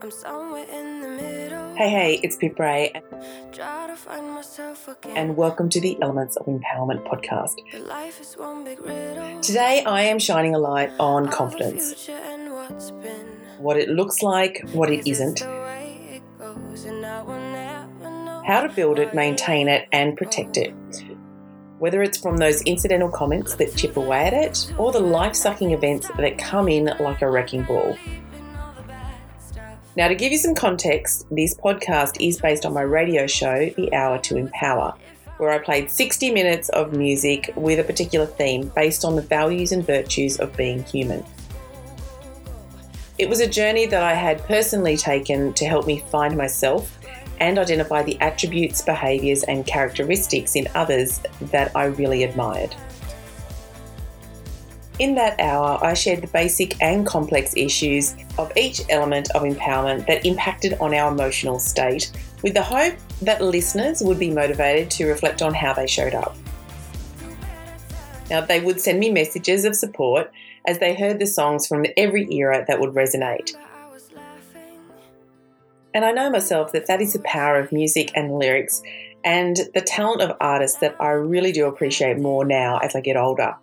I'm somewhere in the middle. Hey, it's Pip Ray. Try to find myself again. And welcome to the Elements of Empowerment podcast. Life is one big riddle. Today I am shining a light on confidence. What it looks like, what it isn't. How to build it, maintain it and protect it. Whether it's from those incidental comments that chip away at it or the life-sucking events that come in like a wrecking ball. Now, to give you some context, this podcast is based on my radio show, The Hour to Empower, where I played 60 minutes of music with a particular theme based on the values and virtues of being human. It was a journey that I had personally taken to help me find myself and identify the attributes, behaviours and characteristics in others that I really admired. In that hour, I shared the basic and complex issues of each element of empowerment that impacted on our emotional state, with the hope that listeners would be motivated to reflect on how they showed up. Now, they would send me messages of support as they heard the songs from every era that would resonate. And I know myself that that is the power of music and lyrics and the talent of artists that I really do appreciate more now as I get older.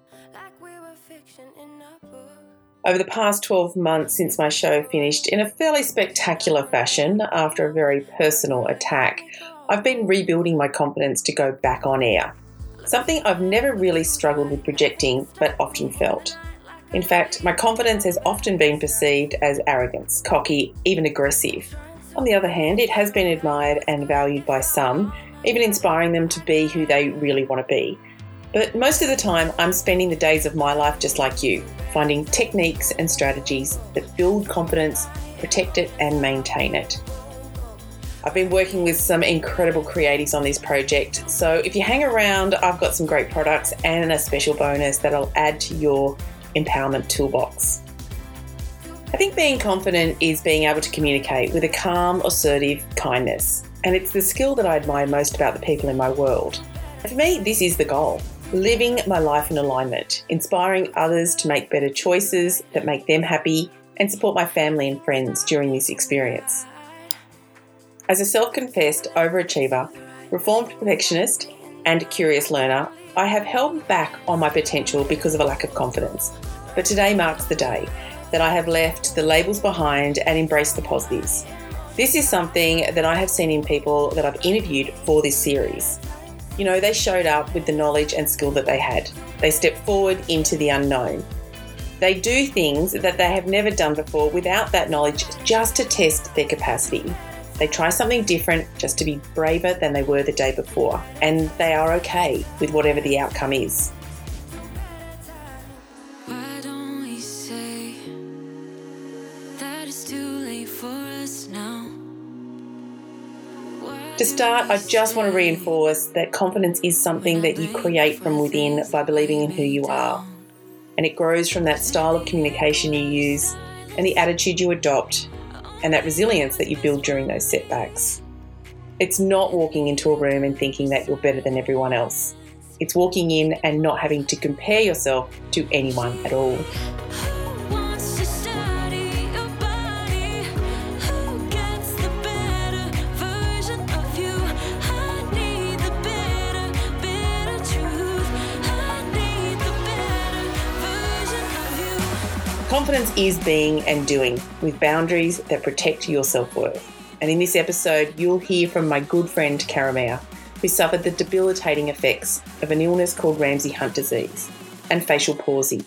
Over the past 12 months since my show finished in a fairly spectacular fashion after a very personal attack, I've been rebuilding my confidence to go back on air, something I've never really struggled with projecting but often felt. In fact, my confidence has often been perceived as arrogance, cocky, even aggressive. On the other hand, it has been admired and valued by some, even inspiring them to be who they really want to be. But most of the time, I'm spending the days of my life just like you, finding techniques and strategies that build confidence, protect it and maintain it. I've been working with some incredible creatives on this project, so if you hang around, I've got some great products and a special bonus that I'll add to your empowerment toolbox. I think being confident is being able to communicate with a calm, assertive kindness, and it's the skill that I admire most about the people in my world. And for me, this is the goal. Living my life in alignment, inspiring others to make better choices that make them happy, and support my family and friends during this experience. As a self-confessed overachiever, reformed perfectionist, and curious learner, I have held back on my potential because of a lack of confidence. But today marks the day that I have left the labels behind and embraced the positives. This is something that I have seen in people that I've interviewed for this series. You know, they showed up with the knowledge and skill that they had. They stepped forward into the unknown. They do things that they have never done before without that knowledge just to test their capacity. They try something different just to be braver than they were the day before, and they are okay with whatever the outcome is. Why don't we say that it's too late for us now? To start, I just want to reinforce that confidence is something that you create from within by believing in who you are. And it grows from that style of communication you use and the attitude you adopt and that resilience that you build during those setbacks. It's not walking into a room and thinking that you're better than everyone else. It's walking in and not having to compare yourself to anyone at all. Confidence is being and doing with boundaries that protect your self-worth. And in this episode, you'll hear from my good friend Karamea, who suffered the debilitating effects of an illness called Ramsay Hunt disease and facial palsy.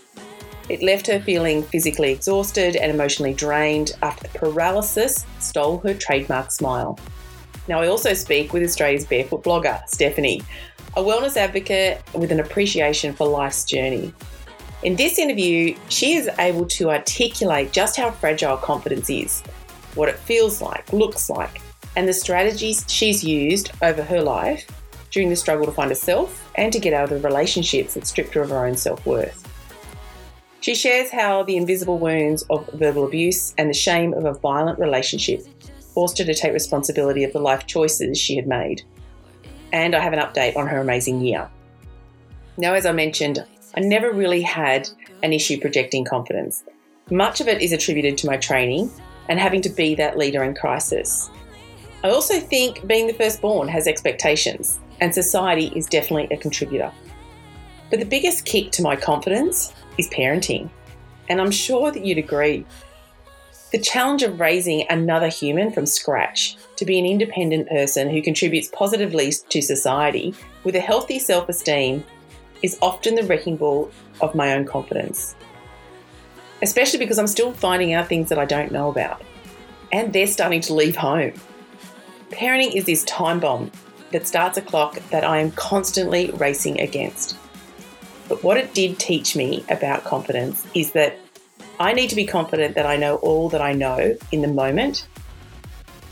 It left her feeling physically exhausted and emotionally drained after the paralysis stole her trademark smile. Now, I also speak with Australia's barefoot blogger, Stephanie, a wellness advocate with an appreciation for life's journey. In this interview, she is able to articulate just how fragile confidence is, what it feels like, looks like, and the strategies she's used over her life during the struggle to find herself and to get out of the relationships that stripped her of her own self-worth. She shares how the invisible wounds of verbal abuse and the shame of a violent relationship forced her to take responsibility of the life choices she had made. And I have an update on her amazing year. Now, as I mentioned, I never really had an issue projecting confidence. Much of it is attributed to my training and having to be that leader in crisis. I also think being the firstborn has expectations, and society is definitely a contributor. But the biggest kick to my confidence is parenting, and I'm sure that you'd agree. The challenge of raising another human from scratch to be an independent person who contributes positively to society with a healthy self-esteem is often the wrecking ball of my own confidence, especially because I'm still finding out things that I don't know about, and they're starting to leave home. Parenting is this time bomb that starts a clock that I am constantly racing against. But what it did teach me about confidence is that I need to be confident that I know all that I know in the moment,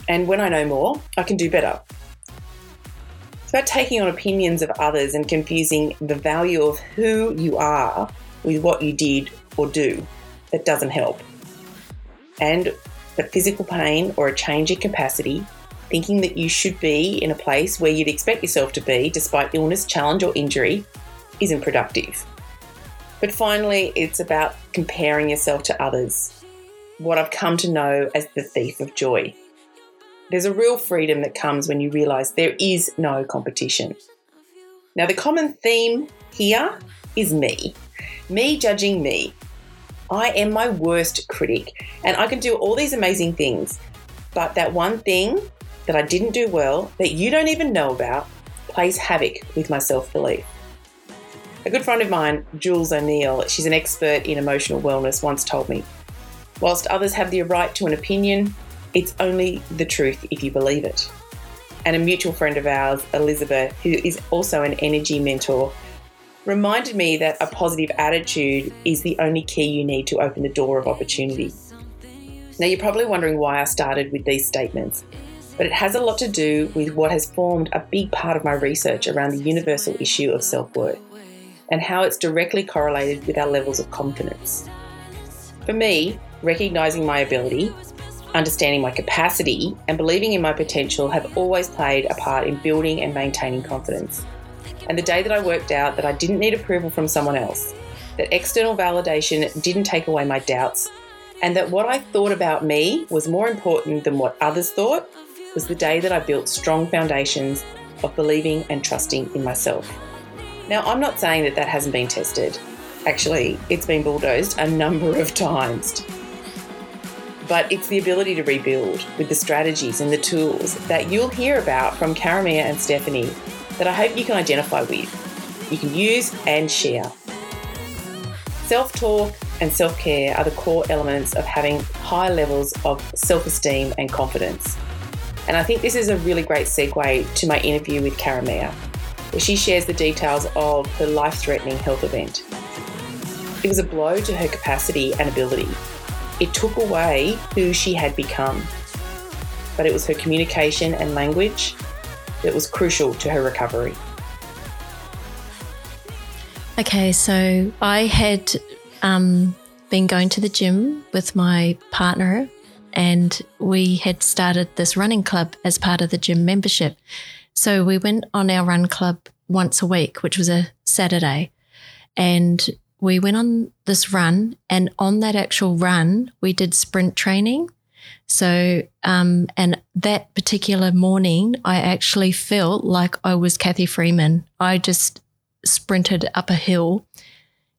and when I know more, I can do better. It's about taking on opinions of others and confusing the value of who you are with what you did or do. That doesn't help. And the physical pain or a change in capacity, thinking that you should be in a place where you'd expect yourself to be despite illness, challenge or injury, isn't productive. But finally, it's about comparing yourself to others, what I've come to know as the thief of joy. There's a real freedom that comes when you realise there is no competition. Now, the common theme here is me judging me. I am my worst critic, and I can do all these amazing things, but that one thing that I didn't do well, that you don't even know about, plays havoc with my self-belief. A good friend of mine, Jules O'Neill, she's an expert in emotional wellness, once told me, whilst others have the right to an opinion, it's only the truth if you believe it. And a mutual friend of ours, Elizabeth, who is also an energy mentor, reminded me that a positive attitude is the only key you need to open the door of opportunity. Now, you're probably wondering why I started with these statements, but it has a lot to do with what has formed a big part of my research around the universal issue of self-worth, and how it's directly correlated with our levels of confidence. For me, recognising my ability, understanding my capacity, and believing in my potential have always played a part in building and maintaining confidence. And the day that I worked out that I didn't need approval from someone else, that external validation didn't take away my doubts, and that what I thought about me was more important than what others thought, was the day that I built strong foundations of believing and trusting in myself. Now, I'm not saying that that hasn't been tested. Actually, it's been bulldozed a number of times. But it's the ability to rebuild with the strategies and the tools that you'll hear about from Karamea and Stephanie that I hope you can identify with, you can use and share. Self-talk and self-care are the core elements of having high levels of self-esteem and confidence. And I think this is a really great segue to my interview with Karamea, where she shares the details of her life-threatening health event. It was a blow to her capacity and ability. It took away who she had become, but it was her communication and language that was crucial to her recovery. Okay, so I had been going to the gym with my partner, and we had started this running club as part of the gym membership. So we went on our run club once a week, which was a Saturday, and we went on this run, and on that actual run, we did sprint training. So, and that particular morning, I actually felt like I was Kathy Freeman. I just sprinted up a hill,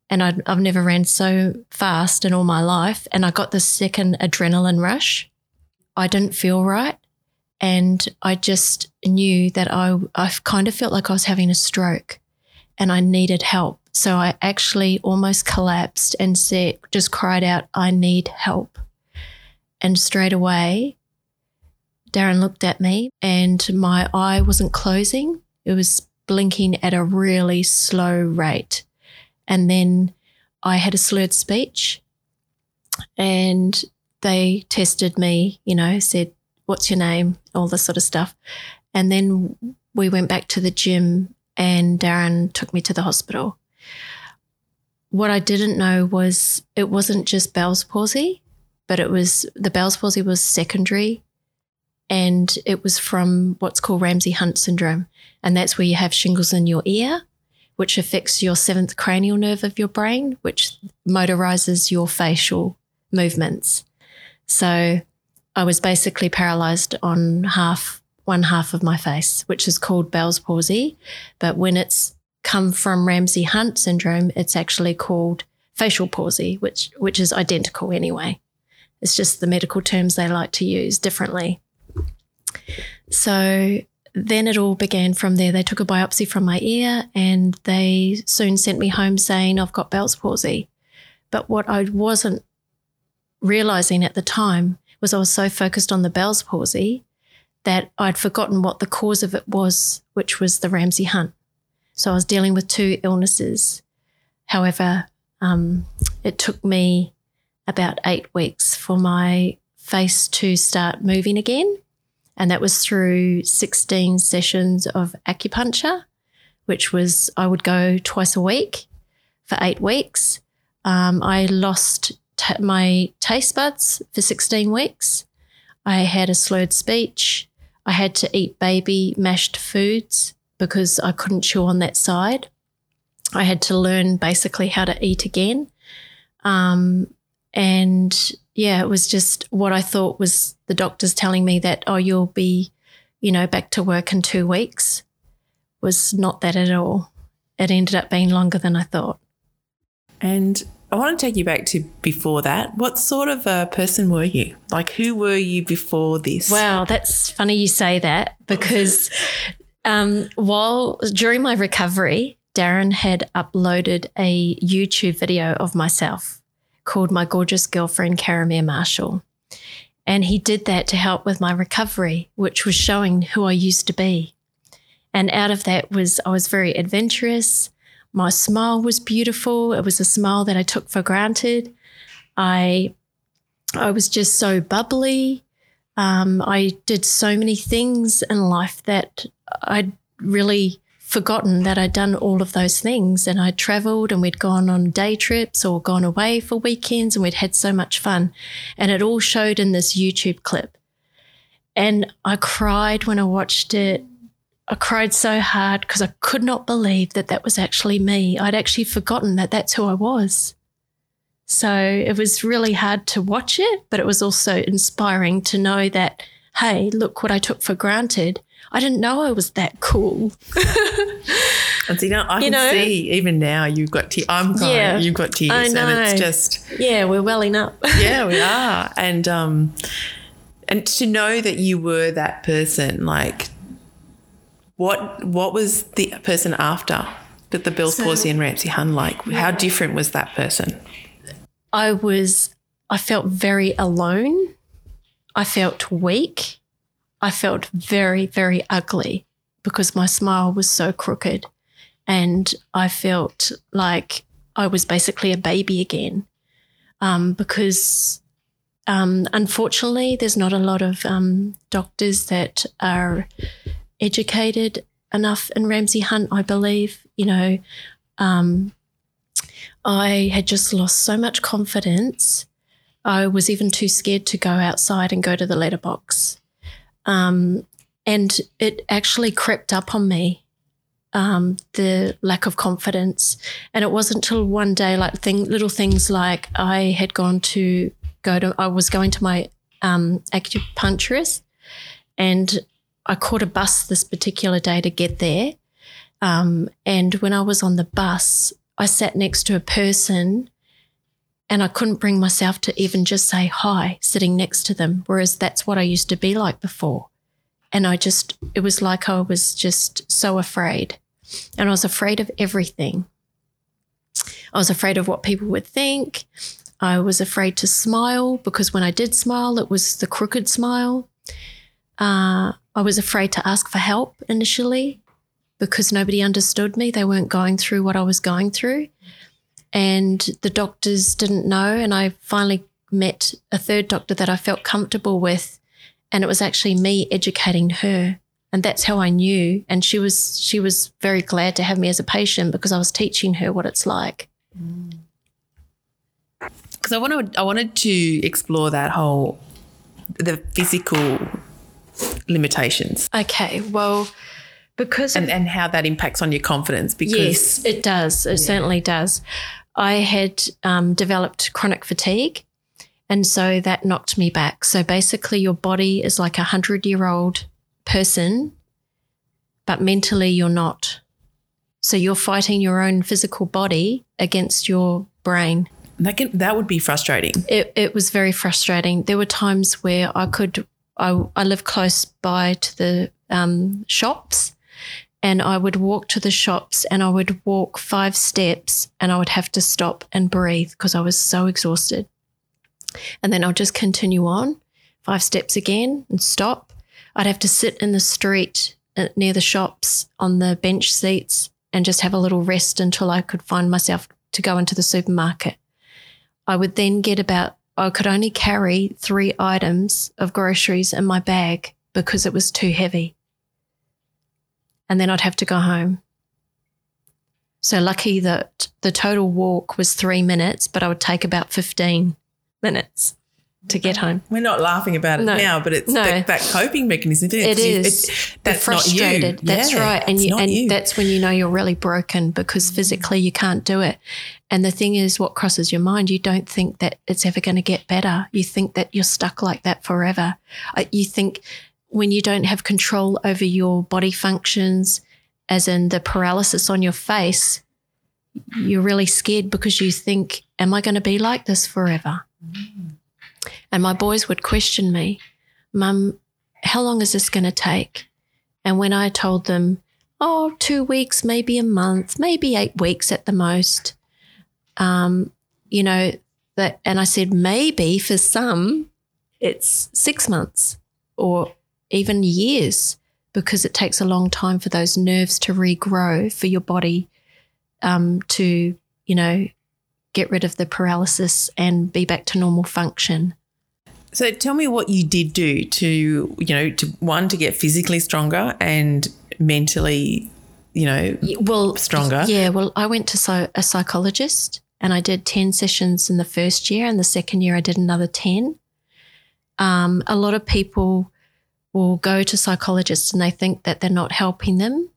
and I've never ran so fast in all my life, and I got this second adrenaline rush. I didn't feel right. And I just knew that I kind of felt like I was having a stroke and I needed help. So I actually almost collapsed and just cried out, "I need help." And straight away, Darren looked at me and my eye wasn't closing. It was blinking at a really slow rate. And then I had a slurred speech and they tested me, said, "What's your name?" all this sort of stuff. And then we went back to the gym and Darren took me to the hospital. What I didn't know was it wasn't just Bell's palsy, but it was the Bell's palsy was secondary, and it was from what's called Ramsay Hunt syndrome. And that's where you have shingles in your ear, which affects your seventh cranial nerve of your brain, which motorizes your facial movements. So I was basically paralysed on one half of my face, which is called Bell's palsy. But when it's come from Ramsay Hunt syndrome, it's actually called facial palsy, which is identical anyway. It's just the medical terms they like to use differently. So then it all began from there. They took a biopsy from my ear and they soon sent me home saying I've got Bell's palsy. But what I wasn't realising at the time was I was so focused on the Bell's palsy that I'd forgotten what the cause of it was, which was the Ramsay Hunt. So I was dealing with two illnesses. However, it took me about 8 weeks for my face to start moving again. And that was through 16 sessions of acupuncture, which was I would go twice a week for 8 weeks. I lost my taste buds for 16 weeks. I had a slurred speech. I had to eat baby mashed foods because I couldn't chew on that side. I had to learn basically how to eat again. And yeah, it was just what I thought was the doctors telling me that, oh, you'll be, back to work in 2 weeks, was not that at all. It ended up being longer than I thought. And I want to take you back to before that. What sort of a person were you? Like, who were you before this? Wow, that's funny you say that, because during my recovery, Darren had uploaded a YouTube video of myself called My Gorgeous Girlfriend, Karamea Marshall. And he did that to help with my recovery, which was showing who I used to be. And out of that was I was very adventurous. My smile was beautiful. It was a smile that I took for granted. I was just so bubbly. I did so many things in life that I'd really forgotten that I'd done all of those things, and I'd travelled and we'd gone on day trips or gone away for weekends and we'd had so much fun, and it all showed in this YouTube clip. And I cried when I watched it. I cried so hard because I could not believe that that was actually me. I'd actually forgotten that that's who I was. So it was really hard to watch it, but it was also inspiring to know that, hey, look what I took for granted. I didn't know I was that cool. And so, I can see even now you've got tears. I'm crying. Yeah, you've got tears. I know. And it's just... yeah, we're welling up. Yeah, we are. And to know that you were that person, like what was the person after that the Bell's palsy and Ramsay Hunt like? How different was that person? I felt very alone. I felt weak. I felt very, very ugly because my smile was so crooked, and I felt like I was basically a baby again because unfortunately there's not a lot of doctors that are educated enough in Ramsay Hunt, I believe. I had just lost so much confidence. I was even too scared to go outside and go to the letterbox. And it actually crept up on me, the lack of confidence. And it wasn't till one day, little things like I had I was going to my acupuncturist, and I caught a bus this particular day to get there. And when I was on the bus, I sat next to a person and I couldn't bring myself to even just say hi sitting next to them, whereas that's what I used to be like before. And it was like I was just so afraid. And I was afraid of everything. I was afraid of what people would think. I was afraid to smile because when I did smile, it was the crooked smile. I was afraid to ask for help initially because nobody understood me. They weren't going through what I was going through. And the doctors didn't know, and I finally met a third doctor that I felt comfortable with, and it was actually me educating her, and that's how I knew. And she was very glad to have me as a patient because I was teaching her what it's like. Because I wanted to explore that whole the physical limitations. Okay, well. And how that impacts on your confidence. Because yes, it does. It certainly does. I had developed chronic fatigue, And so that knocked me back. So basically your body is like a 100-year-old person, but mentally you're not. So you're fighting your own physical body against your brain. That would be frustrating. It was very frustrating. There were times where I live close by to the shops, and I would walk to the shops and I would walk 5 steps and I would have to stop and breathe because I was so exhausted. And then I'll just continue on 5 steps again and stop. I'd have to sit in the street near the shops on the bench seats and just have a little rest until I could find myself to go into the supermarket. I could only carry 3 items of groceries in my bag because it was too heavy. And then I'd have to go home. So lucky that the total walk was 3 minutes, but I would take about 15 minutes to get home. We're not laughing about it now, but it's that coping mechanism. It is. That's frustrated. Not you. That's right. And that's when you know you're really broken because physically you can't do it. And the thing is, what crosses your mind, you don't think that it's ever going to get better. You think that you're stuck like that forever. You think when you don't have control over your body functions, as in the paralysis on your face, you're really scared because you think, am I going to be like this forever? Mm. And my boys would question me, Mum, how long is this going to take? And when I told them, 2 weeks, maybe a month, maybe 8 weeks at the most, that, and I said maybe for some it's 6 months or even years because it takes a long time for those nerves to regrow, for your body to get rid of the paralysis and be back to normal function. So tell me what you did do to, to get physically stronger and mentally, stronger. Yeah, well, I went to a psychologist and I did 10 sessions in the first year, and the second year I did another 10. A lot of people will go to psychologists and they think that they're not helping them,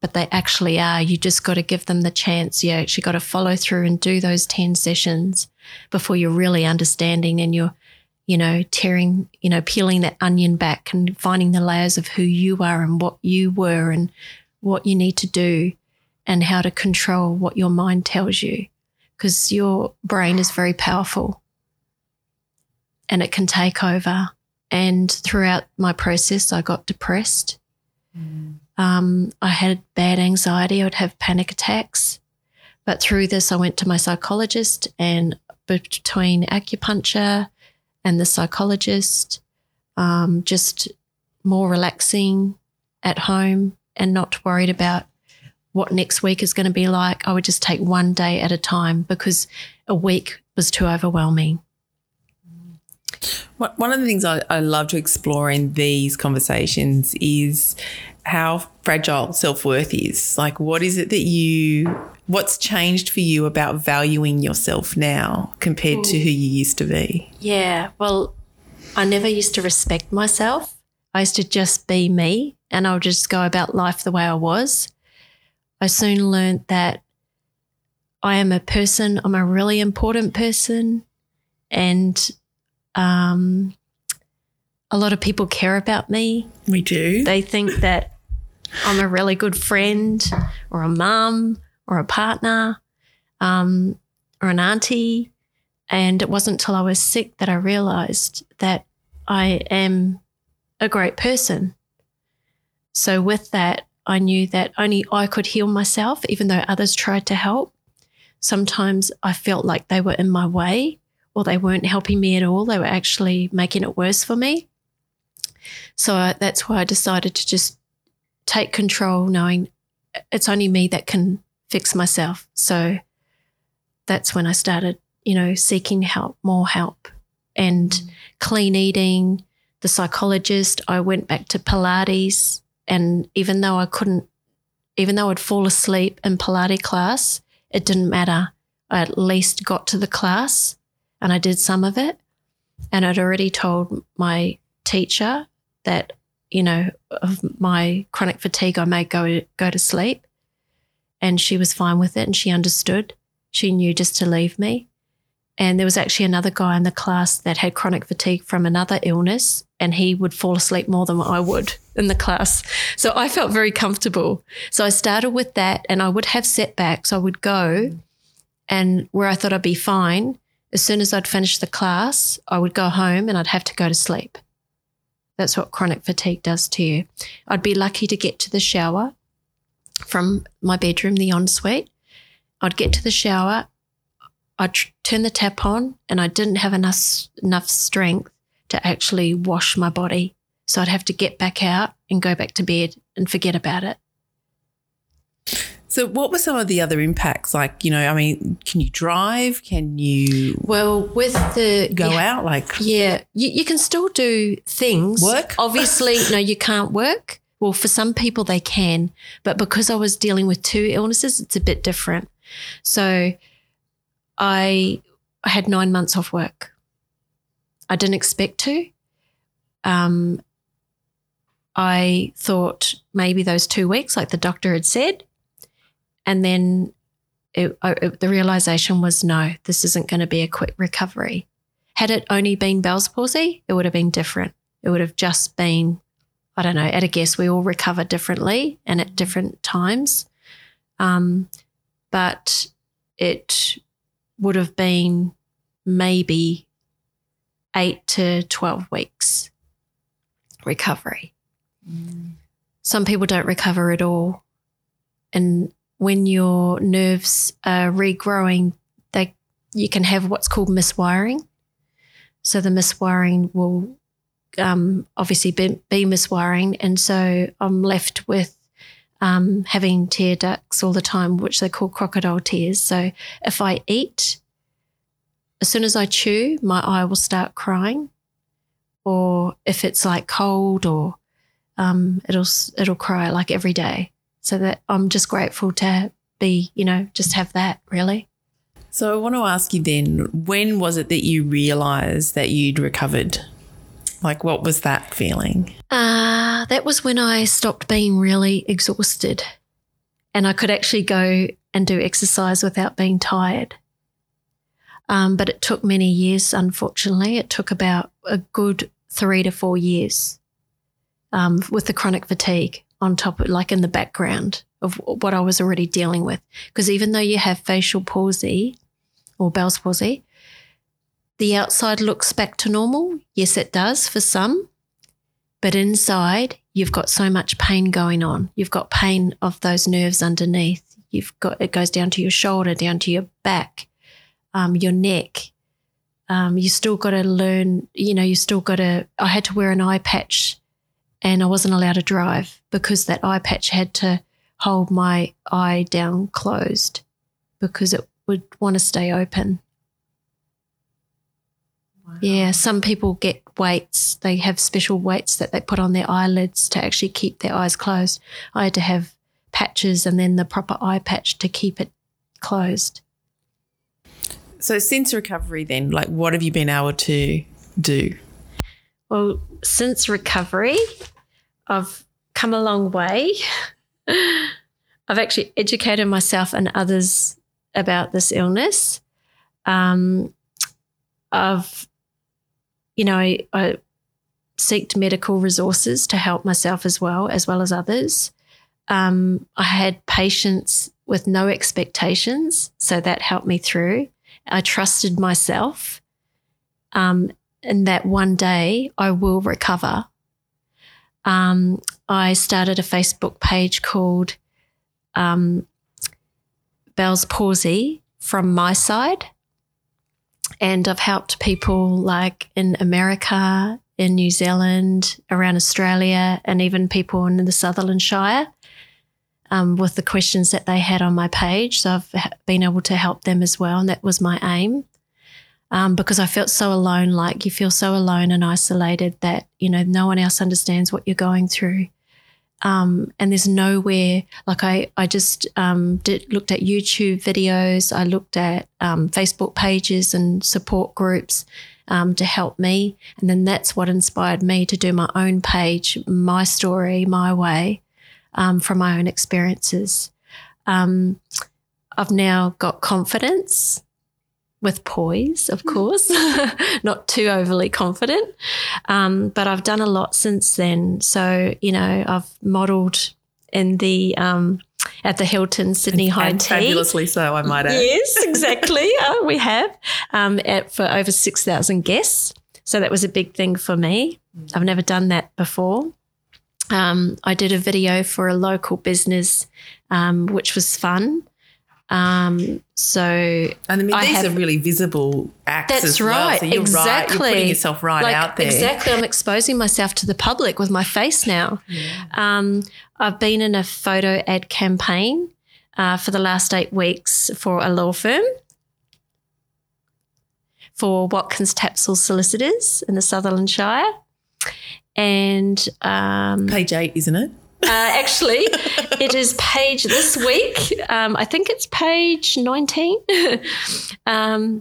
but they actually are. You just got to give them the chance. You actually got to follow through and do those 10 sessions before you're really understanding and you're, tearing, peeling that onion back and finding the layers of who you are and what you were and what you need to do and how to control what your mind tells you, because your brain is very powerful and it can take over. And throughout my process, I got depressed. Mm. I had bad anxiety. I would have panic attacks. But through this, I went to my psychologist, and between acupuncture and the psychologist, just more relaxing at home and not worried about what next week is going to be like. I would just take one day at a time because a week was too overwhelming. One of the things I love to explore in these conversations is how fragile self-worth is. Like, what's changed for you about valuing yourself now compared to who you used to be? Yeah, well, I never used to respect myself. I used to just be me and I would just go about life the way I was. I soon learned that I am a person, I'm a really important person, and a lot of people care about me. We do. They think that I'm a really good friend or a mum or a partner or an auntie. And it wasn't till I was sick that I realised that I am a great person. So with that, I knew that only I could heal myself, even though others tried to help. Sometimes I felt like they were in my way, or they weren't helping me at all. They were actually making it worse for me. So that's why I decided to just take control, knowing it's only me that can fix myself. So that's when I started, seeking help, more help, and clean eating, the psychologist. I went back to Pilates, and even though I'd fall asleep in Pilates class, it didn't matter. I at least got to the class. And I did some of it, and I'd already told my teacher that, of my chronic fatigue, I may go to sleep, and she was fine with it and she understood. She knew just to leave me. And there was actually another guy in the class that had chronic fatigue from another illness, and he would fall asleep more than I would in the class. So I felt very comfortable. So I started with that, and I would have setbacks. I would go, and where I thought I'd be fine, as soon as I'd finish the class, I would go home and I'd have to go to sleep. That's what chronic fatigue does to you. I'd be lucky to get to the shower from my bedroom, the ensuite. I'd get to the shower, I'd turn the tap on, and I didn't have enough strength to actually wash my body. So I'd have to get back out and go back to bed and forget about it. So what were some of the other impacts? Like, you know, I mean, can you drive? Can you go out? Like, yeah, you can still do things. Work? Obviously, no, you can't work. Well, for some people they can, but because I was dealing with two illnesses, it's a bit different. So I had 9 months off work. I didn't expect to. I thought maybe those 2 weeks, like the doctor had said, and then the realisation was, no, this isn't going to be a quick recovery. Had it only been Bell's palsy, it would have been different. It would have just been, I don't know, at a guess, we all recover differently and at different times. But it would have been maybe 8 to 12 weeks recovery. Mm. Some people don't recover at all. And when your nerves are regrowing, you can have what's called miswiring. So the miswiring will obviously be miswiring, and so I'm left with having tear ducts all the time, which they call crocodile tears. So if I eat, as soon as I chew, my eye will start crying, or if it's like cold, or it'll cry like every day. So that I'm just grateful to be, you know, just have that really. So I want to ask you then, when was it that you realised that you'd recovered? Like, what was that feeling? That was when I stopped being really exhausted and I could actually go and do exercise without being tired. But it took many years, unfortunately. It took about a good 3 to 4 years with the chronic fatigue. On top of, like, in the background of what I was already dealing with. Because even though you have facial palsy or Bell's palsy, the outside looks back to normal. Yes, it does for some. But inside, you've got so much pain going on. You've got pain of those nerves underneath. It goes down to your shoulder, down to your back, your neck. You still got to learn, you know, I had to wear an eye patch. And I wasn't allowed to drive because that eye patch had to hold my eye down closed because it would want to stay open. Wow. Yeah, some people get weights. They have special weights that they put on their eyelids to actually keep their eyes closed. I had to have patches and then the proper eye patch to keep it closed. So since recovery then, like, what have you been able to do? Well, since recovery, I've come a long way. I've actually educated myself and others about this illness. I sought medical resources to help myself as well as others. I had patients with no expectations, so that helped me through. I trusted myself. And that one day I will recover. I started a Facebook page called Bell's Palsy From My Side, and I've helped people like in America, in New Zealand, around Australia, and even people in the Sutherland Shire with the questions that they had on my page. So I've been able to help them as well, and that was my aim. Because I felt so alone, like you feel so alone and isolated that, you know, no one else understands what you're going through. And there's nowhere, like I just looked at YouTube videos, I looked at Facebook pages and support groups to help me. And then that's what inspired me to do my own page, my story, my way, from my own experiences. I've now got confidence. with poise, of course, not too overly confident. But I've done a lot since then. So, you know, I've modelled in the at the Hilton Sydney High Tea. Fabulously so, I might add. Yes, exactly. We have for over 6,000 guests. So that was a big thing for me. I've never done that before. I did a video for a local business, which was fun. These are really visible acts. That's as well. Right. So you're exactly. Right. You're putting yourself out there. Exactly. I'm exposing myself to the public with my face now. Yeah. I've been in a photo ad campaign for the last 8 weeks for a law firm, for Watkins Tapsell Solicitors in the Sutherland Shire, and page 8, isn't it? Actually, it is page this week. I think it's page 19. I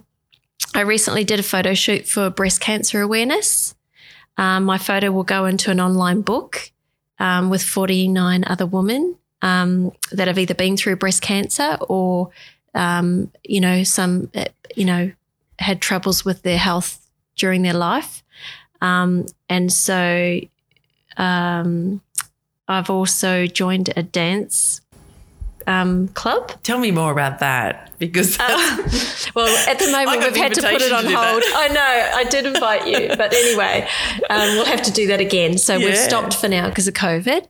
recently did a photo shoot for breast cancer awareness. My photo will go into an online book with 49 other women that have either been through breast cancer or, had troubles with their health during their life. And so I've also joined a dance club. Tell me more about that, because at the moment we've had to put it on hold. I know, I did invite you, but anyway, we'll have to do that again. So we've stopped for now because of COVID.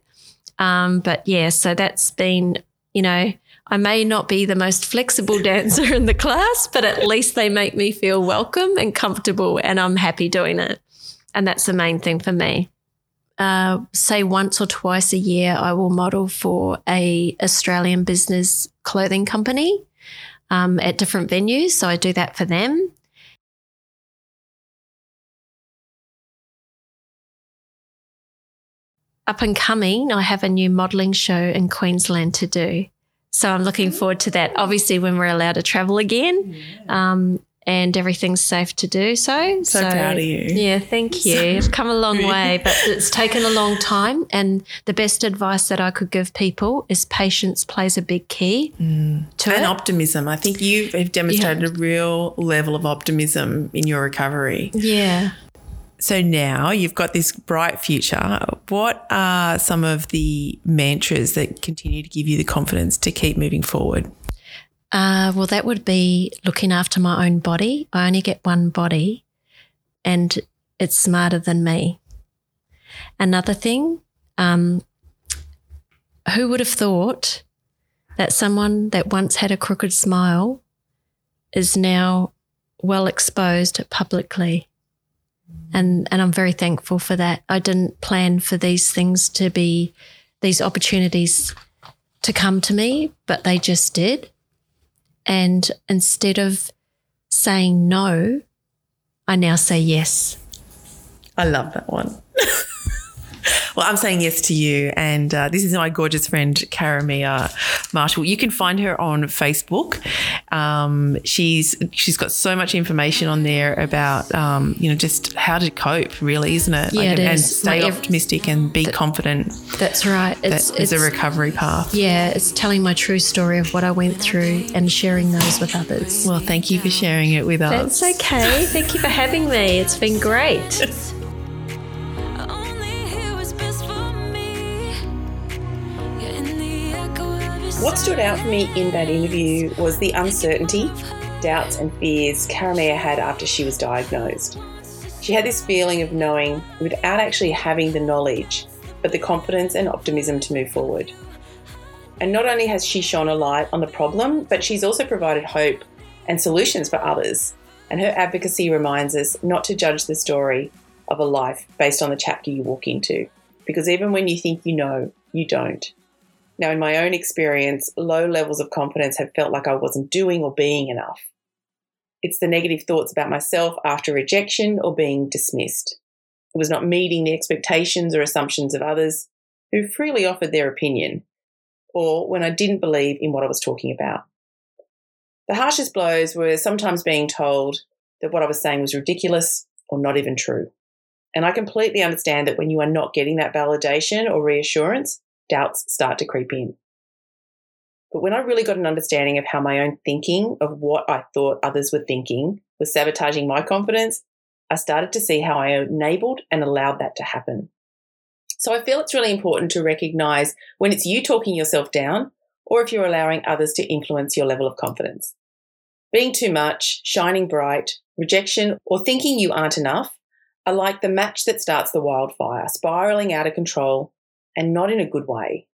So that's been, I may not be the most flexible dancer in the class, but at least they make me feel welcome and comfortable, and I'm happy doing it. And that's the main thing for me. Say once or twice a year, I will model for a Australian business clothing company at different venues. So I do that for them. Up and coming, I have a new modelling show in Queensland to do. So I'm looking forward to that, obviously, when we're allowed to travel again. Yeah. And everything's safe to do so. So proud of you. Yeah, thank you. I've come a long way, but it's taken a long time. And the best advice that I could give people is patience plays a big key to it. And optimism. I think you have demonstrated a real level of optimism in your recovery. Yeah. So now you've got this bright future. What are some of the mantras that continue to give you the confidence to keep moving forward? Well, that would be looking after my own body. I only get one body and it's smarter than me. Another thing, who would have thought that someone that once had a crooked smile is now well exposed publicly? And I'm very thankful for that. I didn't plan for these things to be, these opportunities to come to me, but they just did. And instead of saying no, I now say yes. I love that one. Well, I'm saying yes to you, and this is my gorgeous friend, Karamea Marshall. You can find her on Facebook. She's got so much information on there about, just how to cope, really, isn't it? Yeah, and stay optimistic and be confident. That's right. It's a recovery path. Yeah, it's telling my true story of what I went through and sharing those with others. Well, thank you for sharing it with us. That's okay. Thank you for having me. It's been great. What stood out for me in that interview was the uncertainty, doubts and fears Karamea had after she was diagnosed. She had this feeling of knowing without actually having the knowledge, but the confidence and optimism to move forward. And not only has she shone a light on the problem, but she's also provided hope and solutions for others. And her advocacy reminds us not to judge the story of a life based on the chapter you walk into, because even when you think you know, you don't. Now, in my own experience, low levels of confidence have felt like I wasn't doing or being enough. It's the negative thoughts about myself after rejection or being dismissed. It was not meeting the expectations or assumptions of others who freely offered their opinion, or when I didn't believe in what I was talking about. The harshest blows were sometimes being told that what I was saying was ridiculous or not even true. And I completely understand that when you are not getting that validation or reassurance, doubts start to creep in. But when I really got an understanding of how my own thinking of what I thought others were thinking was sabotaging my confidence, I started to see how I enabled and allowed that to happen. So I feel it's really important to recognize when it's you talking yourself down or if you're allowing others to influence your level of confidence. Being too much, shining bright, rejection, or thinking you aren't enough are like the match that starts the wildfire, spiraling out of control and not in a good way.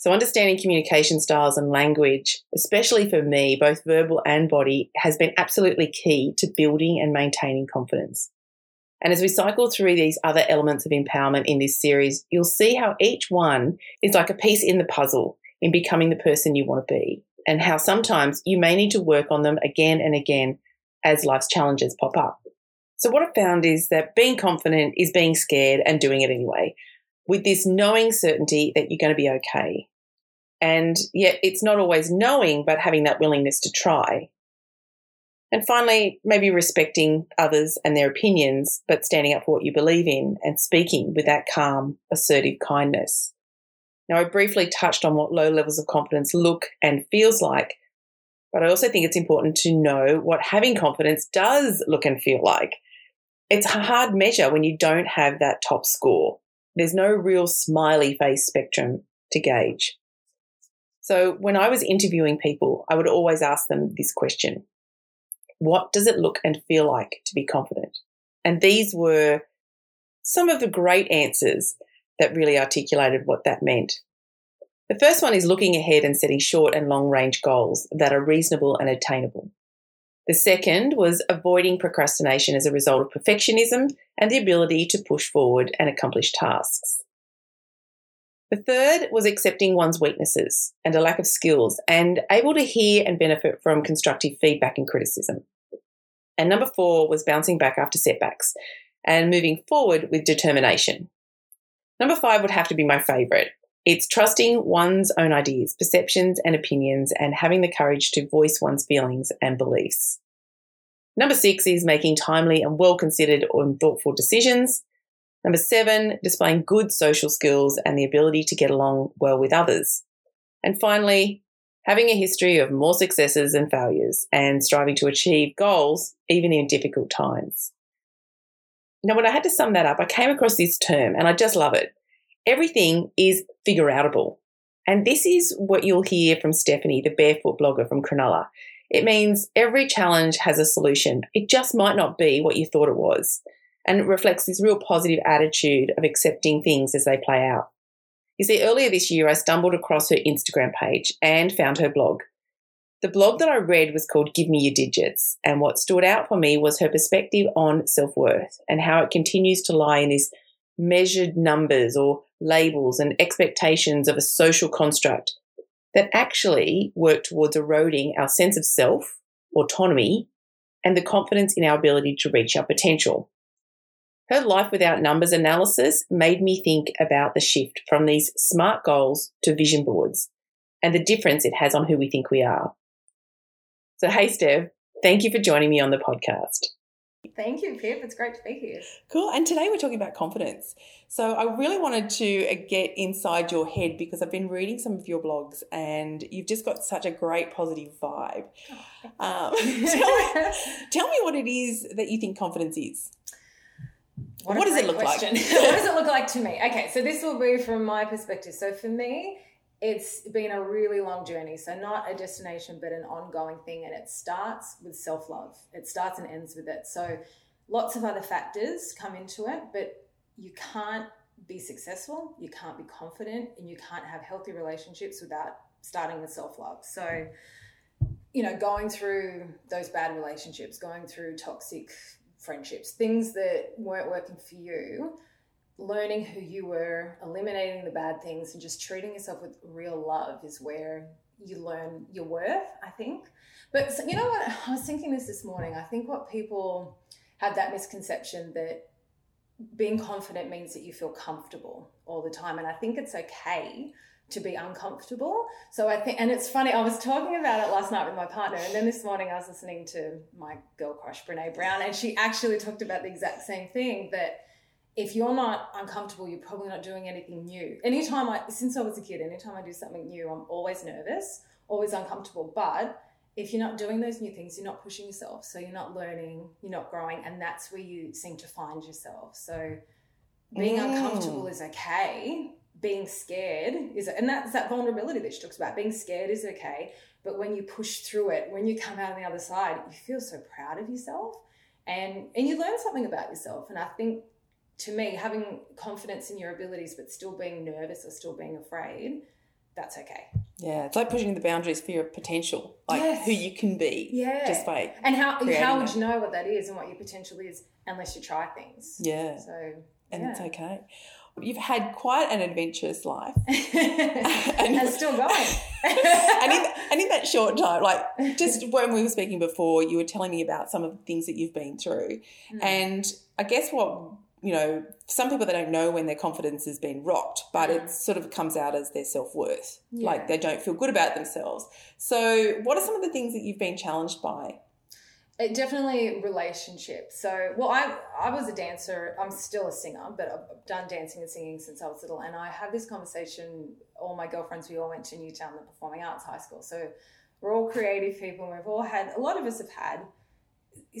So understanding communication styles and language, especially for me, both verbal and body, has been absolutely key to building and maintaining confidence. And as we cycle through these other elements of empowerment in this series, you'll see how each one is like a piece in the puzzle in becoming the person you want to be, and how sometimes you may need to work on them again and again as life's challenges pop up. So what I've found is that being confident is being scared and doing it anyway, with this knowing certainty that you're going to be okay. And yet it's not always knowing, but having that willingness to try. And finally, maybe respecting others and their opinions, but standing up for what you believe in and speaking with that calm, assertive kindness. Now, I briefly touched on what low levels of confidence look and feels like, but I also think it's important to know what having confidence does look and feel like. It's a hard measure when you don't have that top score. There's no real smiley face spectrum to gauge. So when I was interviewing people, I would always ask them this question: what does it look and feel like to be confident? And these were some of the great answers that really articulated what that meant. The first one is looking ahead and setting short and long-range goals that are reasonable and attainable. The second was avoiding procrastination as a result of perfectionism and the ability to push forward and accomplish tasks. The third was accepting one's weaknesses and a lack of skills and able to hear and benefit from constructive feedback and criticism. And number four was bouncing back after setbacks and moving forward with determination. Number five would have to be my favourite. It's trusting one's own ideas, perceptions and opinions, and having the courage to voice one's feelings and beliefs. Number six is making timely and well-considered and thoughtful decisions. Number seven, displaying good social skills and the ability to get along well with others. And finally, having a history of more successes and failures and striving to achieve goals even in difficult times. Now, when I had to sum that up, I came across this term and I just love it. Everything is figure-outable. And this is what you'll hear from Stephanie, the barefoot blogger from Cronulla. It means every challenge has a solution. It just might not be what you thought it was. And it reflects this real positive attitude of accepting things as they play out. You see, earlier this year, I stumbled across her Instagram page and found her blog. The blog that I read was called Give Me Your Digits, and what stood out for me was her perspective on self-worth and how it continues to lie in these measured numbers or labels and expectations of a social construct that actually work towards eroding our sense of self, autonomy, and the confidence in our ability to reach our potential. Her Life Without Numbers analysis made me think about the shift from these SMART goals to vision boards and the difference it has on who we think we are. So, hey, Steph, thank you for joining me on the podcast. Thank you, Pip. It's great to be here. Cool. And today we're talking about confidence. So I really wanted to get inside your head because I've been reading some of your blogs and you've just got such a great positive vibe. Tell me what it is that you think confidence is. What does it look like? What does it look like to me? Okay, so this will be from my perspective. So for me, it's been a really long journey. So not a destination, but an ongoing thing. And it starts with self-love. It starts and ends with it. So lots of other factors come into it, but you can't be successful, you can't be confident, and you can't have healthy relationships without starting with self-love. So, you know, going through those bad relationships, going through toxic friendships, things that weren't working for you, learning who you were, eliminating the bad things and just treating yourself with real love is where you learn your worth, I think. But you know what? I was thinking this morning. I think what people have that misconception that being confident means that you feel comfortable all the time. And I think it's okay to be uncomfortable. So I think, and it's funny, I was talking about it last night with my partner, and then this morning I was listening to my girl crush, Brené Brown, and she actually talked about the exact same thing, that if you're not uncomfortable, you're probably not doing anything new. Since I was a kid, anytime I do something new, I'm always nervous, always uncomfortable. But if you're not doing those new things, you're not pushing yourself. So you're not learning, you're not growing. And that's where you seem to find yourself. So being uncomfortable is okay. Being scared is, and that's that vulnerability that she talks about. Being scared is okay. But when you push through it, when you come out on the other side, you feel so proud of yourself and you learn something about yourself. And I think, to me, having confidence in your abilities but still being nervous or still being afraid, that's okay. Yeah, it's like pushing the boundaries for your potential, like who you can be. Yeah. Just by and how would you know what that is and what your potential is unless you try things? Yeah. So and it's okay. You've had quite an adventurous life. And it's still going. and in that short time, like just when we were speaking before, you were telling me about some of the things that you've been through. Mm. And I guess some people, they don't know when their confidence has been rocked, but it sort of comes out as their self-worth, like they don't feel good about themselves. So what are some of the things that you've been challenged by? It definitely relationships. So, I was a dancer. I'm still a singer, but I've done dancing and singing since I was little. And I have this conversation, all my girlfriends, we all went to Newtown Performing Arts High School. So we're all creative people. And a lot of us have had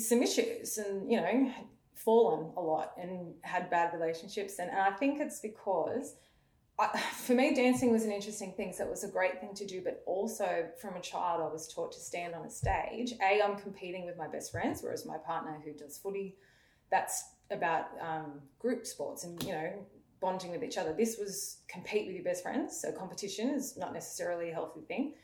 some issues and, fallen a lot and had bad relationships. And I think it's because for me, dancing was an interesting thing. So it was a great thing to do, but also from a child, I was taught to stand on a stage. I'm competing with my best friends, whereas my partner who does footy, that's about group sports and, bonding with each other. This was compete with your best friends. So competition is not necessarily a healthy thing.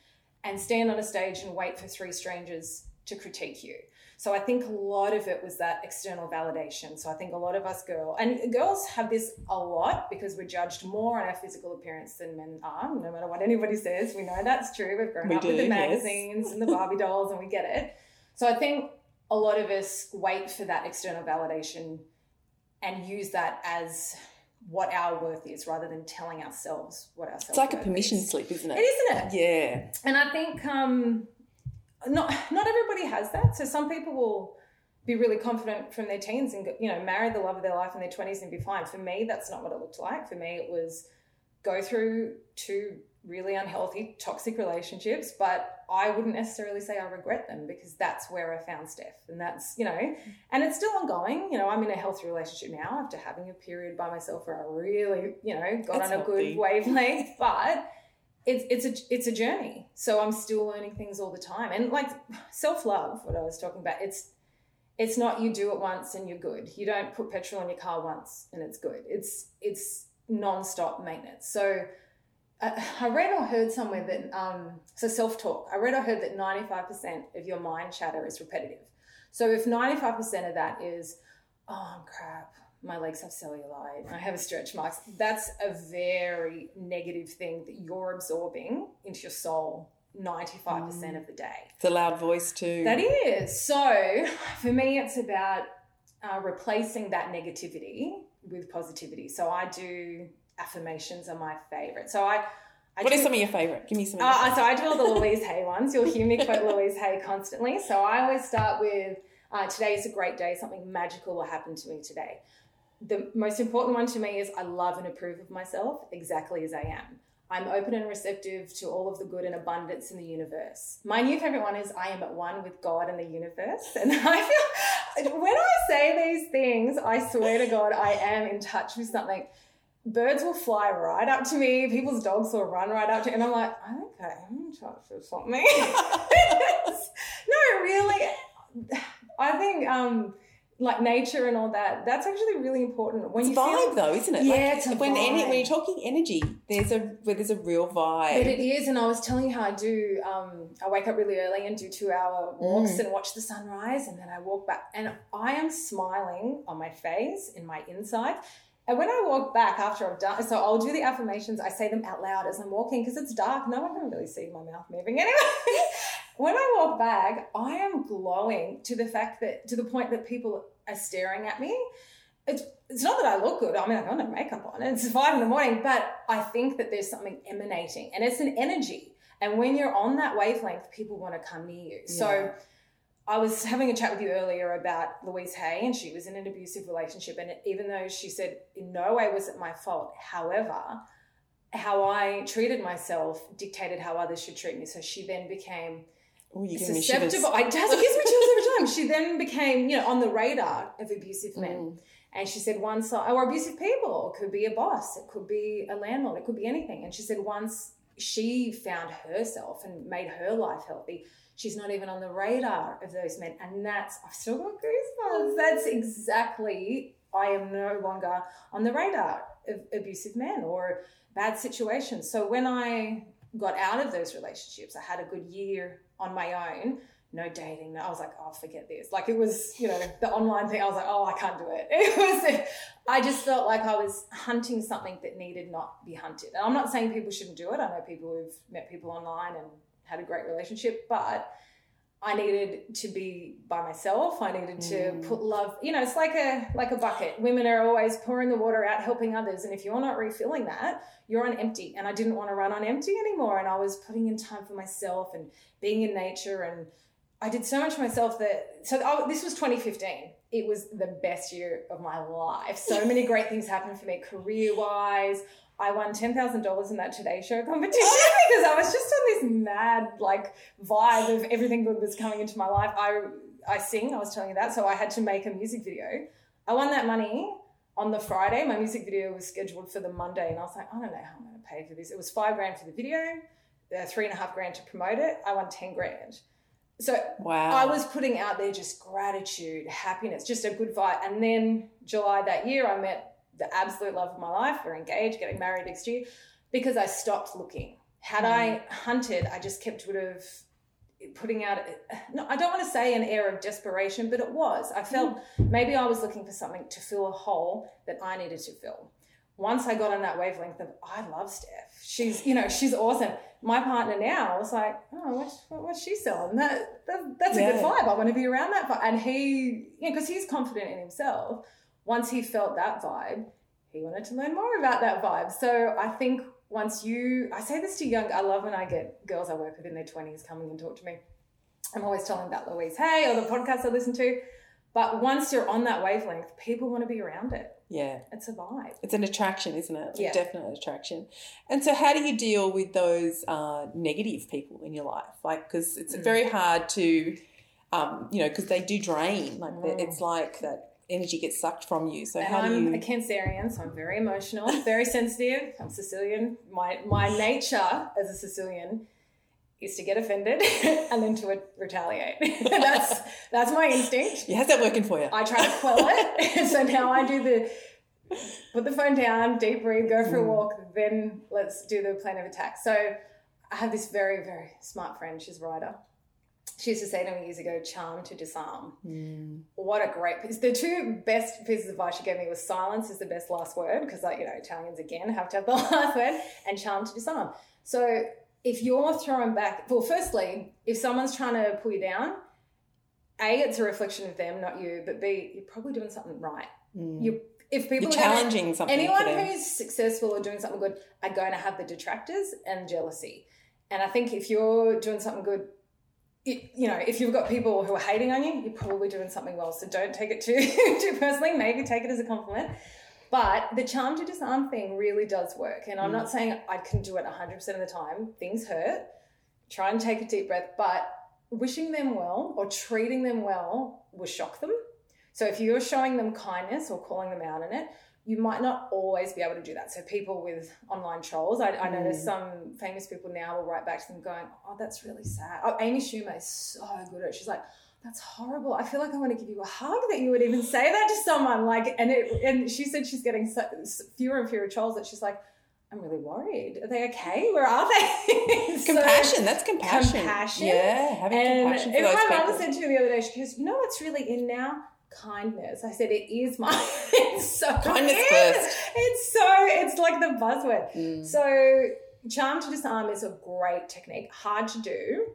And stand on a stage and wait for three strangers to critique you. So I think a lot of it was that external validation. So I think a lot of us girls have this a lot because we're judged more on our physical appearance than men are, no matter what anybody says. We know that's true. We've grown up with the magazines and the Barbie dolls and we get it. So I think a lot of us wait for that external validation and use that as what our worth is rather than telling ourselves what our self-worth is. It's like a permission slip, isn't it? Isn't it? Yeah. And I think... Not everybody has that. So some people will be really confident from their teens and, marry the love of their life in their 20s and be fine. For me, that's not what it looked like. For me, it was go through two really unhealthy, toxic relationships, but I wouldn't necessarily say I regret them because that's where I found Steph. And that's, and it's still ongoing. I'm in a healthy relationship now after having a period by myself where I really, got that's on a healthy. Good wavelength. But... It's a journey. So I'm still learning things all the time. And like self-love, what I was talking about, it's not you do it once and you're good. You don't put petrol in your car once and it's good. It's non-stop maintenance. So I read or heard somewhere that, self-talk, I read or heard that 95% of your mind chatter is repetitive. So if 95% of that is, oh, I'm crap, my legs have cellulite, I have a stretch marks, that's a very negative thing that you're absorbing into your soul 95% of the day. It's a loud voice too. That is. So for me, it's about replacing that negativity with positivity. So I do affirmations are my favorite. So what are some of your favorite? Give me some. So I do all the Louise Hay ones. You'll hear me quote Louise Hay constantly. So I always start with, today is a great day. Something magical will happen to me today. The most important one to me is I love and approve of myself exactly as I am. I'm open and receptive to all of the good and abundance in the universe. My new favorite one is I am at one with God and the universe. And I feel when I say these things, I swear to God, I am in touch with something. Birds will fly right up to me. People's dogs will run right up to me. And I'm like, I think I am in touch with something. No, really. I think... like nature and all that, that's actually really important. When it's vibe though, isn't it? Yeah, like when you're talking energy, there's a real vibe. But it is, and I was telling you how I do, I wake up really early and do 2-hour walks and watch the sunrise, and then I walk back. And I am smiling on my face, in my inside. And when I walk back after I've done, so I'll do the affirmations, I say them out loud as I'm walking because it's dark. No one can really see my mouth moving anyway. When I walk back, I am glowing to the point that people are staring at me. It's not that I look good. I mean, I've got no makeup on. It's 5 a.m, but I think that there's something emanating and it's an energy. And when you're on that wavelength, people want to come near you. Yeah. So I was having a chat with you earlier about Louise Hay, and she was in an abusive relationship, and even though she said in no way was it my fault, however, how I treated myself dictated how others should treat me. So she then became susceptible. It gives me chills every time. She then became, you know, on the radar of abusive men. Mm. And she said once, or abusive people, it could be a boss, it could be a landlord, it could be anything. And she said once she found herself and made her life healthy, she's not even on the radar of those men. And that's, I've still got goosebumps. That's exactly, I am no longer on the radar of abusive men or bad situations. So when I got out of those relationships, I had a good year on my own. No dating. I was like, oh, forget this. Like it was, you know, the online thing. I was like, oh, I can't do it. I just felt like I was hunting something that needed not be hunted. And I'm not saying people shouldn't do it. I know people who've met people online and had a great relationship, but I needed to be by myself. I needed to put love, you know, it's like a bucket. Women are always pouring the water out, helping others. And if you're not refilling that, you're on empty. And I didn't want to run on empty anymore. And I was putting in time for myself and being in nature, and I did so much for myself this was 2015. It was the best year of my life. So many great things happened for me career-wise. I won $10,000 in that Today Show competition because I was just on this mad like vibe of everything good was coming into my life. I sing, I was telling you that, so I had to make a music video. I won that money on the Friday. My music video was scheduled for the Monday, and I was like, I don't know how I'm going to pay for this. It was $5,000 for the video, $3,500 to promote it. I won $10,000. So wow. I was putting out there just gratitude, happiness, just a good vibe. And then July that year, I met the absolute love of my life. We're engaged, getting married next year, because I stopped looking. Had I hunted, I just kept sort of putting out, no, I don't want to say an air of desperation, but it was. I felt maybe I was looking for something to fill a hole that I needed to fill. Once I got on that wavelength of, I love Steph. She's, you know, she's awesome. My partner now was like, oh, what's she selling? That's a good vibe. I want to be around that vibe. And he, you know, because he's confident in himself. Once he felt that vibe, he wanted to learn more about that vibe. So I think I say this to young, I love when I get girls I work with in their 20s coming and talk to me. I'm always telling them about Louise Hay or the podcast I listen to. But once you're on that wavelength, people want to be around it. Yeah. It's a vibe. It's an attraction, isn't it? It's a definite attraction. And so how do you deal with those negative people in your life? Like, because it's very hard to, you know, because they do drain. Like it's like that energy gets sucked from you. So how do you... I'm a Cancerian, so I'm very emotional, very sensitive. I'm Sicilian. My nature as a Sicilian is to get offended and then to retaliate. That's my instinct. Yeah, how's that working for you? I try to quell it. So now I do put the phone down, deep breathe, go for a walk, then let's do the plan of attack. So I have this very, very smart friend. She's a writer. She used to say to me years ago, charm to disarm. Mm. What a great piece. The two best pieces of advice she gave me was silence is the best last word, because, like, you know, Italians, again, have to have the last word, and charm to disarm. So if you're throwing back, well, firstly, if someone's trying to pull you down, A, it's a reflection of them, not you, but B, you're probably doing something right. Mm. You're challenging something. Anyone who's successful or doing something good are going to have the detractors and jealousy. And I think if you're doing something good, you know, if you've got people who are hating on you, you're probably doing something well. So don't take it too personally. Maybe take it as a compliment. But the charm to disarm thing really does work. And I'm not saying I can do it 100% of the time. Things hurt. Try and take a deep breath. But wishing them well or treating them well will shock them. So if you're showing them kindness or calling them out on it, you might not always be able to do that. So people with online trolls, I know there's some famous people now will write back to them going, oh, that's really sad. Oh, Amy Schumer is so good at it. She's like, that's horrible. I feel like I want to give you a hug that you would even say that to someone. Like, and she said she's getting fewer and fewer trolls that she's like, I'm really worried. Are they okay? Where are they? Compassion. That's compassion. Compassion. Yeah, having compassion for those people. My mother said to me the other day, she goes, you know what's really in now? Kindness. I said, it is mine. It's so kindness first. It's like the buzzword. Mm. So charm to disarm is a great technique. Hard to do.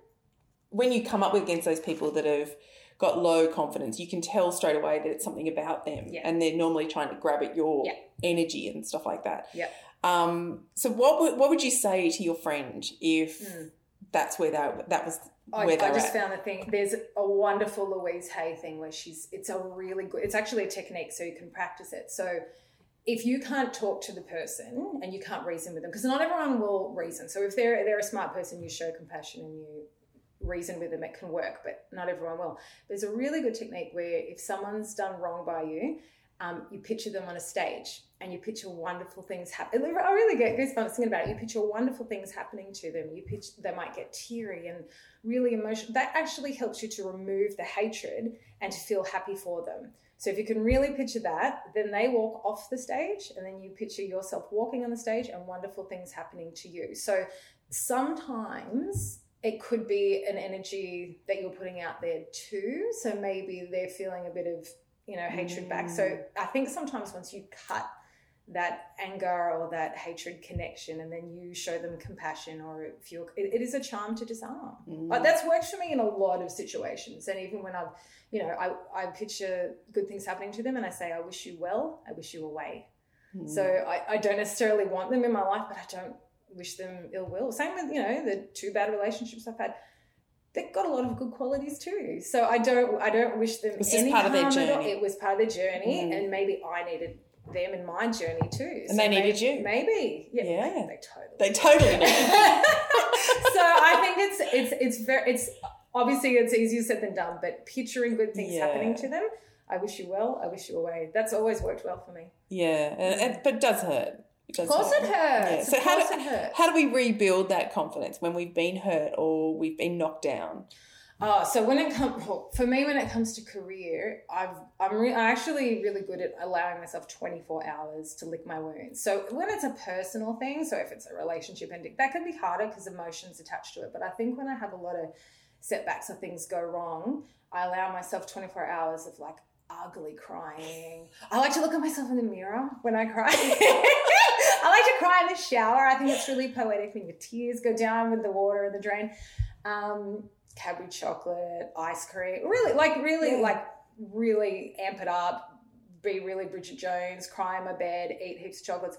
When you come up against those people that have got low confidence, you can tell straight away that it's something about them, and they're normally trying to grab at your energy and stuff like that. So what would you say to your friend if that's where that was where they were. I just found the thing. There's a wonderful Louise Hay thing where it's a really good, it's actually a technique so you can practice it. So if you can't talk to the person and you can't reason with them, because not everyone will reason. So if they're a smart person, you show compassion and you reason with them, it can work, but not everyone will. There's a really good technique where if someone's done wrong by you, you picture them on a stage and you picture wonderful things happen. I really get goosebumps thinking about it. You picture wonderful things happening to them. They might get teary and really emotional. That actually helps you to remove the hatred and to feel happy for them. So if you can really picture that, then they walk off the stage and then you picture yourself walking on the stage and wonderful things happening to you. So sometimes it could be an energy that you're putting out there too. So maybe they're feeling a bit of, hatred back. So I think sometimes once you cut that anger or that hatred connection and then you show them compassion or feel, it is a charm to disarm. Mm. That's worked for me in a lot of situations. And even when I've, I picture good things happening to them and I say, I wish you well, I wish you away. Mm. So I don't necessarily want them in my life, but I don't wish them ill will. Same with, the two bad relationships I've had. They've got a lot of good qualities too. So I don't wish them any harm at all. It was part of their journey, and maybe I needed them in my journey too. And so they needed you. Maybe. Yeah. They totally needed you. So I think it's obviously it's easier said than done, but picturing good things happening to them, I wish you well, I wish you away. That's always worked well for me. Yeah. But it does hurt. Of course it hurts. Yeah. So how do we rebuild that confidence when we've been hurt or we've been knocked down? So when it comes to career, I'm actually really good at allowing myself 24 hours to lick my wounds. So when it's a personal thing, so if it's a relationship ending, that can be harder because emotions attached to it. But I think when I have a lot of setbacks or things go wrong, I allow myself 24 hours of like ugly crying. I like to look at myself in the mirror when I cry. I like to cry in the shower. I think it's really poetic when your tears go down with the water and the drain. Cadbury chocolate, ice cream, really amp it up, be really Bridget Jones, cry in my bed, eat heaps of chocolates.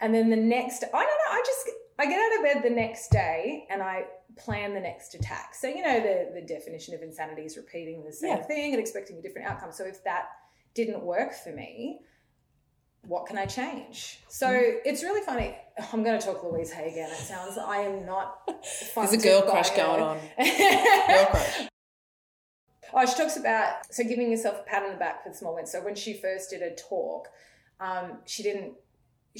And then the next, I get out of bed the next day and I plan the next attack. So, the definition of insanity is repeating the same thing and expecting a different outcome. So if that didn't work for me, what can I change? So it's really funny. I'm going to talk Louise Hay again. It sounds I am not. There's a girl crush going on. Girl crush. Oh, she talks about giving yourself a pat on the back for the small wins. So when she first did a talk, she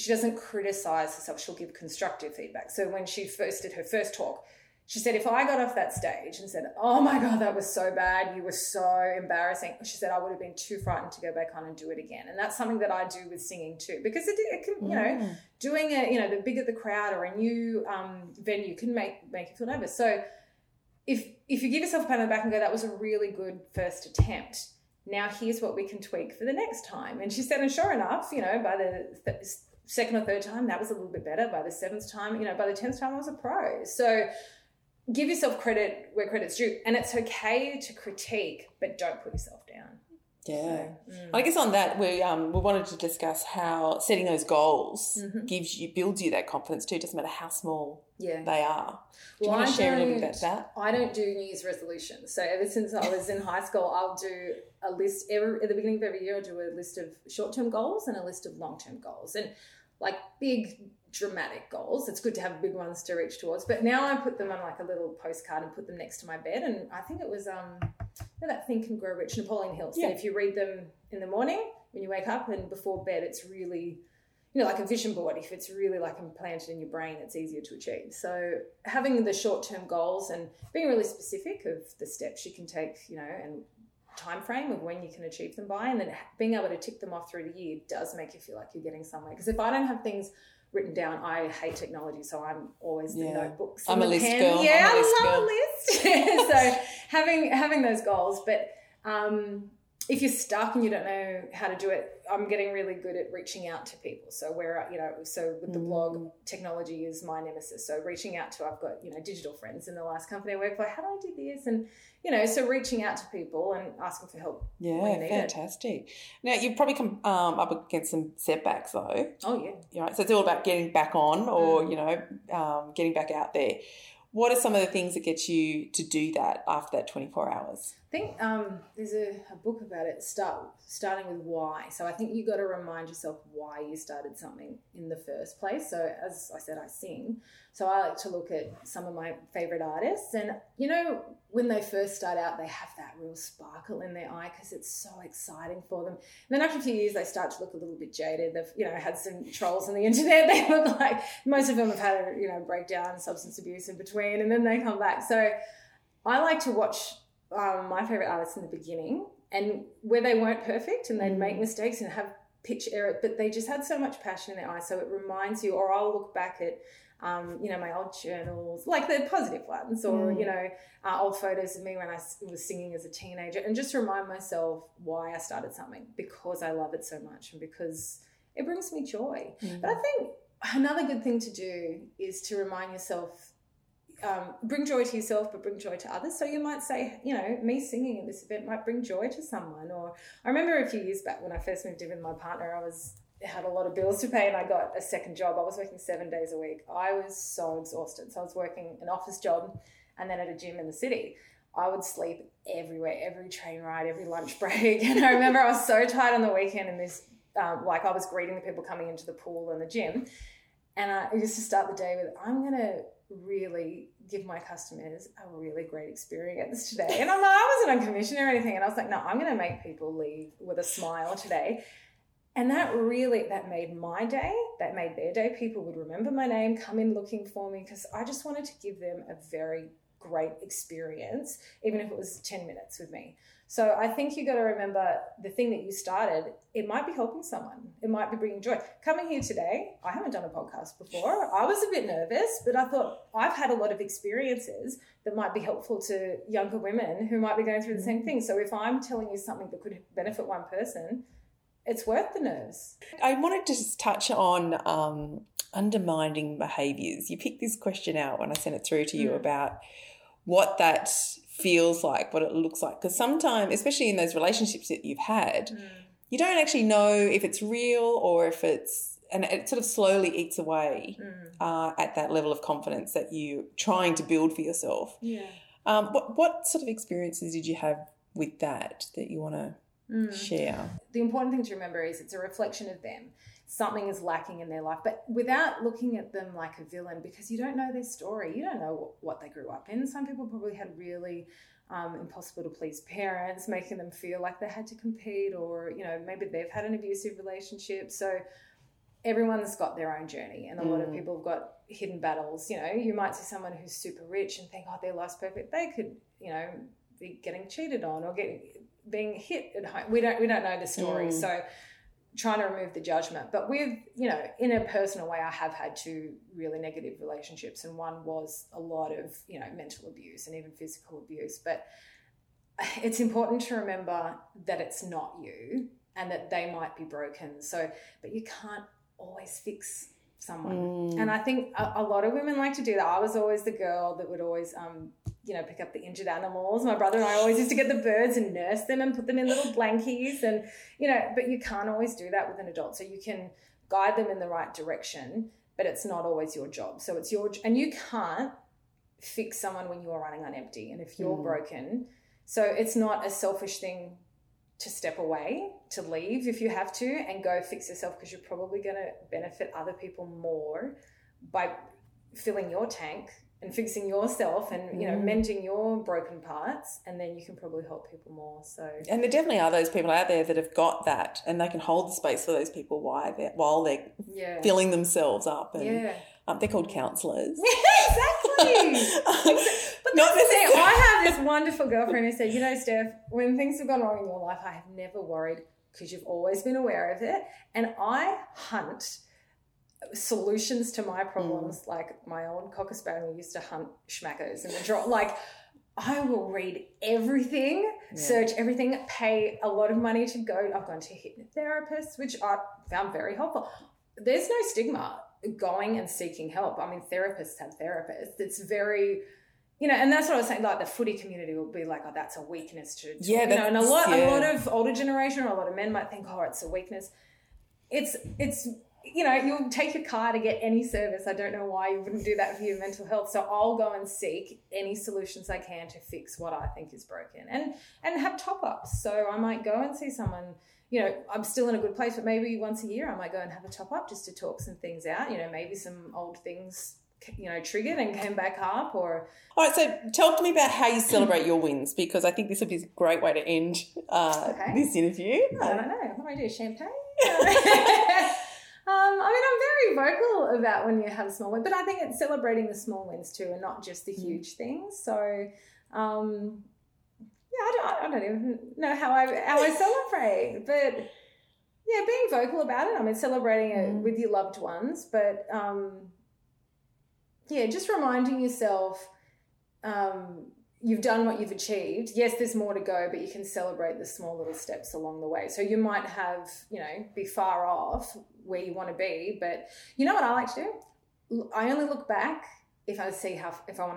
doesn't criticize herself. She'll give constructive feedback. So when she first did her first talk, she said, if I got off that stage and said, oh my God, that was so bad, you were so embarrassing, she said, I would have been too frightened to go back on and do it again. And that's something that I do with singing too, because it can, doing it, the bigger the crowd or a new venue can make you feel nervous. So if you give yourself a pat on the back and go, that was a really good first attempt, now here's what we can tweak for the next time. And she said, and sure enough, by the second or third time, that was a little bit better. By the seventh time, by the 10th time, I was a pro. So give yourself credit where credit's due, and it's okay to critique, but don't put yourself down. Yeah. So, I guess on that, we wanted to discuss how setting those goals builds you that confidence too. It doesn't matter how small they are. Do you want to share a little bit about that? I don't do New Year's resolutions. So ever since I was in high school, I'll do a list at the beginning of every year. I'll do a list of short-term goals and a list of long-term goals, and big dramatic goals. It's good to have big ones to reach towards, but now I put them on a little postcard and put them next to my bed. And I think it was that Think and Grow Rich, Napoleon Hill. So if you read them in the morning when you wake up and before bed, it's really like a vision board. If it's really implanted in your brain, it's easier to achieve. So having the short-term goals and being really specific of the steps you can take, and time frame of when you can achieve them by, and then being able to tick them off through the year does make you feel like you're getting somewhere. Because if I don't have things written down, I hate technology, so I'm always the notebooks. I'm a list girl. Yeah, I love a list. So having those goals, but if you're stuck and you don't know how to do it, I'm getting really good at reaching out to people. So with the blog, technology is my nemesis. So reaching out to, I've got, digital friends in the last company I worked for, how do I do this? And, so reaching out to people and asking for help. Yeah, fantastic. Now you've probably come up against some setbacks though. Oh yeah. So it's all about getting back on or, getting back out there. What are some of the things that get you to do that after that 24 hours? I think there's a book about it, starting with why. So I think you got to remind yourself why you started something in the first place. So as I said, I sing. So I like to look at some of my favourite artists. And, you know, when they first start out, they have that real sparkle in their eye because it's so exciting for them. And then after a few years, they start to look a little bit jaded. They've, you know, had some trolls on the internet. They look like most of them have had a, you know, breakdown, substance abuse in between, and then they come back. So I like to watch my favourite artists in the beginning and where they weren't perfect and they'd make mistakes and have pitch error, but they just had so much passion in their eyes. So it reminds you, or I'll look back at, you know, my old journals, like the positive ones, or, you know, old photos of me when I was singing as a teenager, and just remind myself why I started something, because I love it so much and because it brings me joy. But I think another good thing to do is to remind yourself, bring joy to yourself, but bring joy to others. So you might say, you know, me singing at this event might bring joy to someone. Or I remember a few years back when I first moved in with my partner, I had a lot of bills to pay and I got a second job. I was working 7 days a week. I was so exhausted. So I was working an office job and then at a gym in the city. I would sleep everywhere, every train ride, every lunch break. And I remember I was so tired on the weekend, and this, like, I was greeting the people coming into the pool and the gym. And I used to start the day with, I'm going to really give my customers a really great experience today. And I'm like, I wasn't on commission or anything. And I was like, no, I'm going to make people leave with a smile today. And that made my day. That made their day. People would remember my name, come in looking for me, because I just wanted to give them a very great experience, even if it was 10 minutes with me. So I think you got to remember the thing that you started, it might be helping someone. It might be bringing joy. Coming here today, I haven't done a podcast before. I was a bit nervous, but I thought I've had a lot of experiences that might be helpful to younger women who might be going through the same thing. So if I'm telling you something that could benefit one person, it's worth the nerves. I wanted to just touch on undermining behaviours. You picked this question out when I sent it through to you about what that feels like, what it looks like. Because sometimes, especially in those relationships that you've had, you don't actually know if it's real or if it's, and it sort of slowly eats away at that level of confidence that you're trying to build for yourself. Yeah. What sort of experiences did you have with that you want to share? The important thing to remember is it's a reflection of them. Something is lacking in their life, but without looking at them like a villain, because you don't know their story. You don't know what they grew up in. Some people probably had really impossible to please parents, making them feel like they had to compete, or, you know, maybe they've had an abusive relationship. So everyone's got their own journey, and a lot of people have got hidden battles. You know, you might see someone who's super rich and think, oh, their life's perfect. They could, you know, be getting cheated on or being hit at home. We don't know the story. So trying to remove the judgment. But with, you know, in a personal way, I have had two really negative relationships, and one was a lot of, you know, mental abuse and even physical abuse. But it's important to remember that it's not you and that they might be broken. So, but you can't always fix someone. And I think a lot of women like to do that. I was always the girl that would always, you know, pick up the injured animals. My brother and I always used to get the birds and nurse them and put them in little blankies, and, you know, but you can't always do that with an adult. So you can guide them in the right direction, but it's not always your job. So it's your, and you can't fix someone when you're running on empty and if you're broken. So it's not a selfish thing to step away, to leave if you have to, and go fix yourself, because you're probably going to benefit other people more by filling your tank and fixing yourself and, you know, mending your broken parts, and then you can probably help people more. So, and there definitely are those people out there that have got that, and they can hold the space for those people while they're filling themselves up. And they're called counsellors. Exactly. But not the thing. I have this wonderful girlfriend who said, you know, Steph, when things have gone wrong in your life, I have never worried, because you've always been aware of it. And I hunt solutions to my problems, like my old cocker spaniel used to hunt schmackos in the drawer. Like, I will read everything, search everything, pay a lot of money to go. I've gone to hypnotherapists, which I found very helpful. There's no stigma going and seeking help. I mean, therapists have therapists. It's very, you know, and that's what I was saying, like the footy community will be like, oh, that's a weakness to, you know, and a lot of older generation, or a lot of men might think, oh, it's a weakness. It's you know, you'll take a car to get any service. I don't know why you wouldn't do that for your mental health. So I'll go and seek any solutions I can to fix what I think is broken, and have top-ups. So I might go and see someone, you know, I'm still in a good place, but maybe once a year I might go and have a top-up just to talk some things out, you know, maybe some old things, you know, triggered and came back up. Or all right, so talk to me about how you celebrate your wins, because I think this would be a great way to end this interview. I don't know. What do I do? Champagne? I mean, I'm very vocal about when you have small wins, but I think it's celebrating the small wins too, and not just the huge things. So, I don't even know how I celebrate, but yeah, being vocal about it. I mean, celebrating it with your loved ones, but just reminding yourself you've done what you've achieved. Yes, there's more to go, but you can celebrate the small little steps along the way. So you might have, you know, be far off where you want to be, but you know what I like to do? I only look back if I want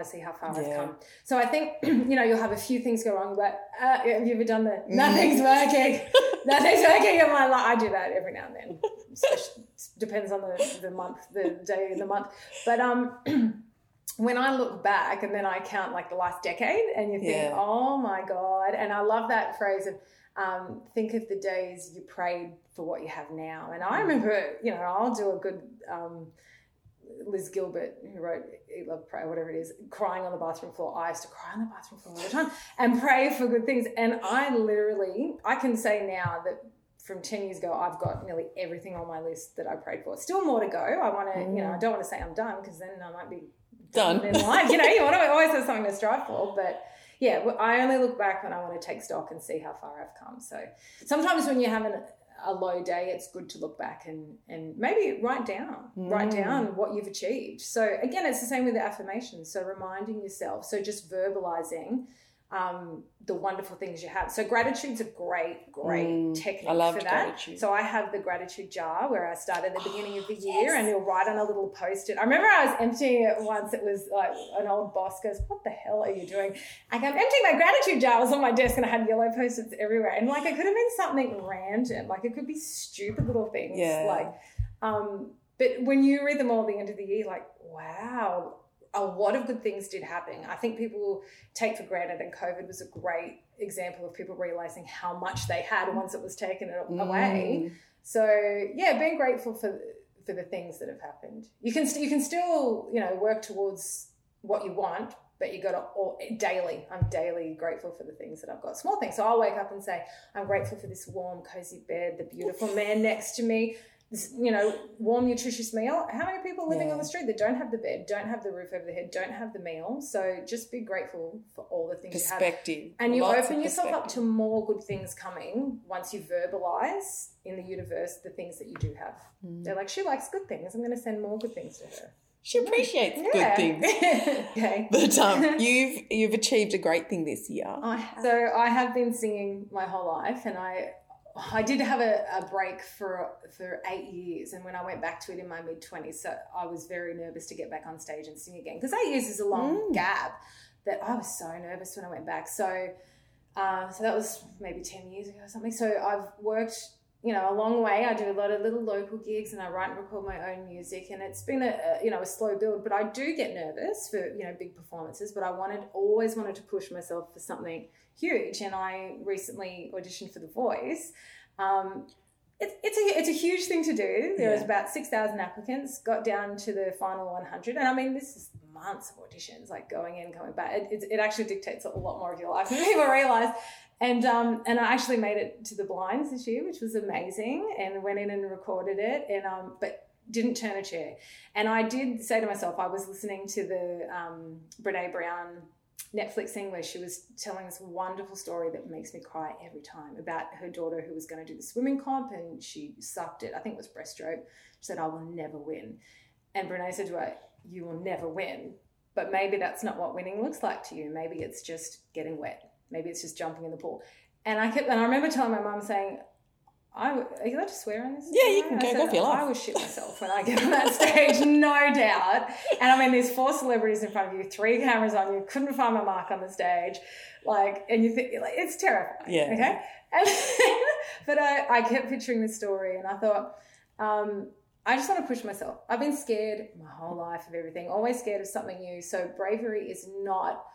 to see how far I've come. So I think, you know, you'll have a few things go wrong, but have you ever done that? Nothing's working. Nothing's working in my life. I do that every now and then. Especially, depends on the month, the day of the month. But when I look back and then I count like the last decade, and you think, oh my God. And I love that phrase of think of the days you prayed for what you have now. And I remember, you know, I'll do a good Liz Gilbert, who wrote Eat, Love, Pray, whatever it is, crying on the bathroom floor. I used to cry on the bathroom floor all the time and pray for good things. And I can say now that from 10 years ago, I've got nearly everything on my list that I prayed for. Still more to go. I want to, you know, I don't want to say I'm done, because then I might be done in life. You know, you want to always have something to strive for. But yeah, I only look back when I want to take stock and see how far I've come. So sometimes when you have a low day, it's good to look back and maybe write down what you've achieved. So again, it's the same with the affirmations. So reminding yourself. So just verbalizing the wonderful things you have. So gratitude's a great technique for that. Gratitude. So I have the gratitude jar where I start at the beginning of the year and you'll write on a little post-it. I remember I was emptying it once. It was like an old boss goes, "What the hell are you doing?" Like, I'm emptying my gratitude jar. I was on my desk and I had yellow post-its everywhere. And like, it could have been something random. Like, it could be stupid little things. Yeah. Like, but when you read them all at the end of the year, like, wow, a lot of good things did happen. I think people take for granted, and COVID was a great example of people realizing how much they had once it was taken away. So yeah, being grateful for the things that have happened. You can still, you know, work towards what you want, but you got to daily. I'm daily grateful for the things that I've got. Small things. So I'll wake up and say, I'm grateful for this warm, cozy bed, the beautiful man next to me. This, you know, warm, nutritious meal. How many people living on the street that don't have the bed, don't have the roof over their head, don't have the meal? So just be grateful for all the things you have. Perspective. And you open yourself up to more good things coming once you verbalize in the universe the things that you do have. Mm. They're like, she likes good things. I'm going to send more good things to her. She appreciates good things. Okay. But you've achieved a great thing this year. So I have been singing my whole life, and I did have a break for 8 years, and when I went back to it in my mid-20s, so I was very nervous to get back on stage and sing again, because 8 years is a long gap. That I was so nervous when I went back. So so that was maybe 10 years ago or something. So I've worked, you know, a long way. I do a lot of little local gigs, and I write and record my own music, and it's been a slow build, but I do get nervous for, you know, big performances, but I always wanted to push myself for something huge. And I recently auditioned for The Voice. It's a huge thing to do. There was about 6,000 applicants, got down to the final 100. And I mean, this is months of auditions, like going in, coming back. It actually dictates a lot more of your life than people realize. And I actually made it to the blinds this year, which was amazing, and went in and recorded it, and but didn't turn a chair. And I did say to myself, I was listening to the Brené Brown Netflix thing where she was telling this wonderful story that makes me cry every time about her daughter who was going to do the swimming comp, and she sucked it. I think it was breaststroke. She said, "I will never win." And Brené said to her, "You will never win, but maybe that's not what winning looks like to you. Maybe it's just getting wet. Maybe it's just jumping in the pool." And I remember telling my mum, saying, "Are you allowed to swear on this?" Yeah, you can go for your life. I will shit myself when I get on that stage, no doubt. And I mean, there's 4 celebrities in front of you, 3 cameras on you, couldn't find my mark on the stage, like, and you think, like, it's terrifying. Yeah. Okay. And, but I kept picturing this story, and I thought, I just want to push myself. I've been scared my whole life of everything, always scared of something new. So bravery is not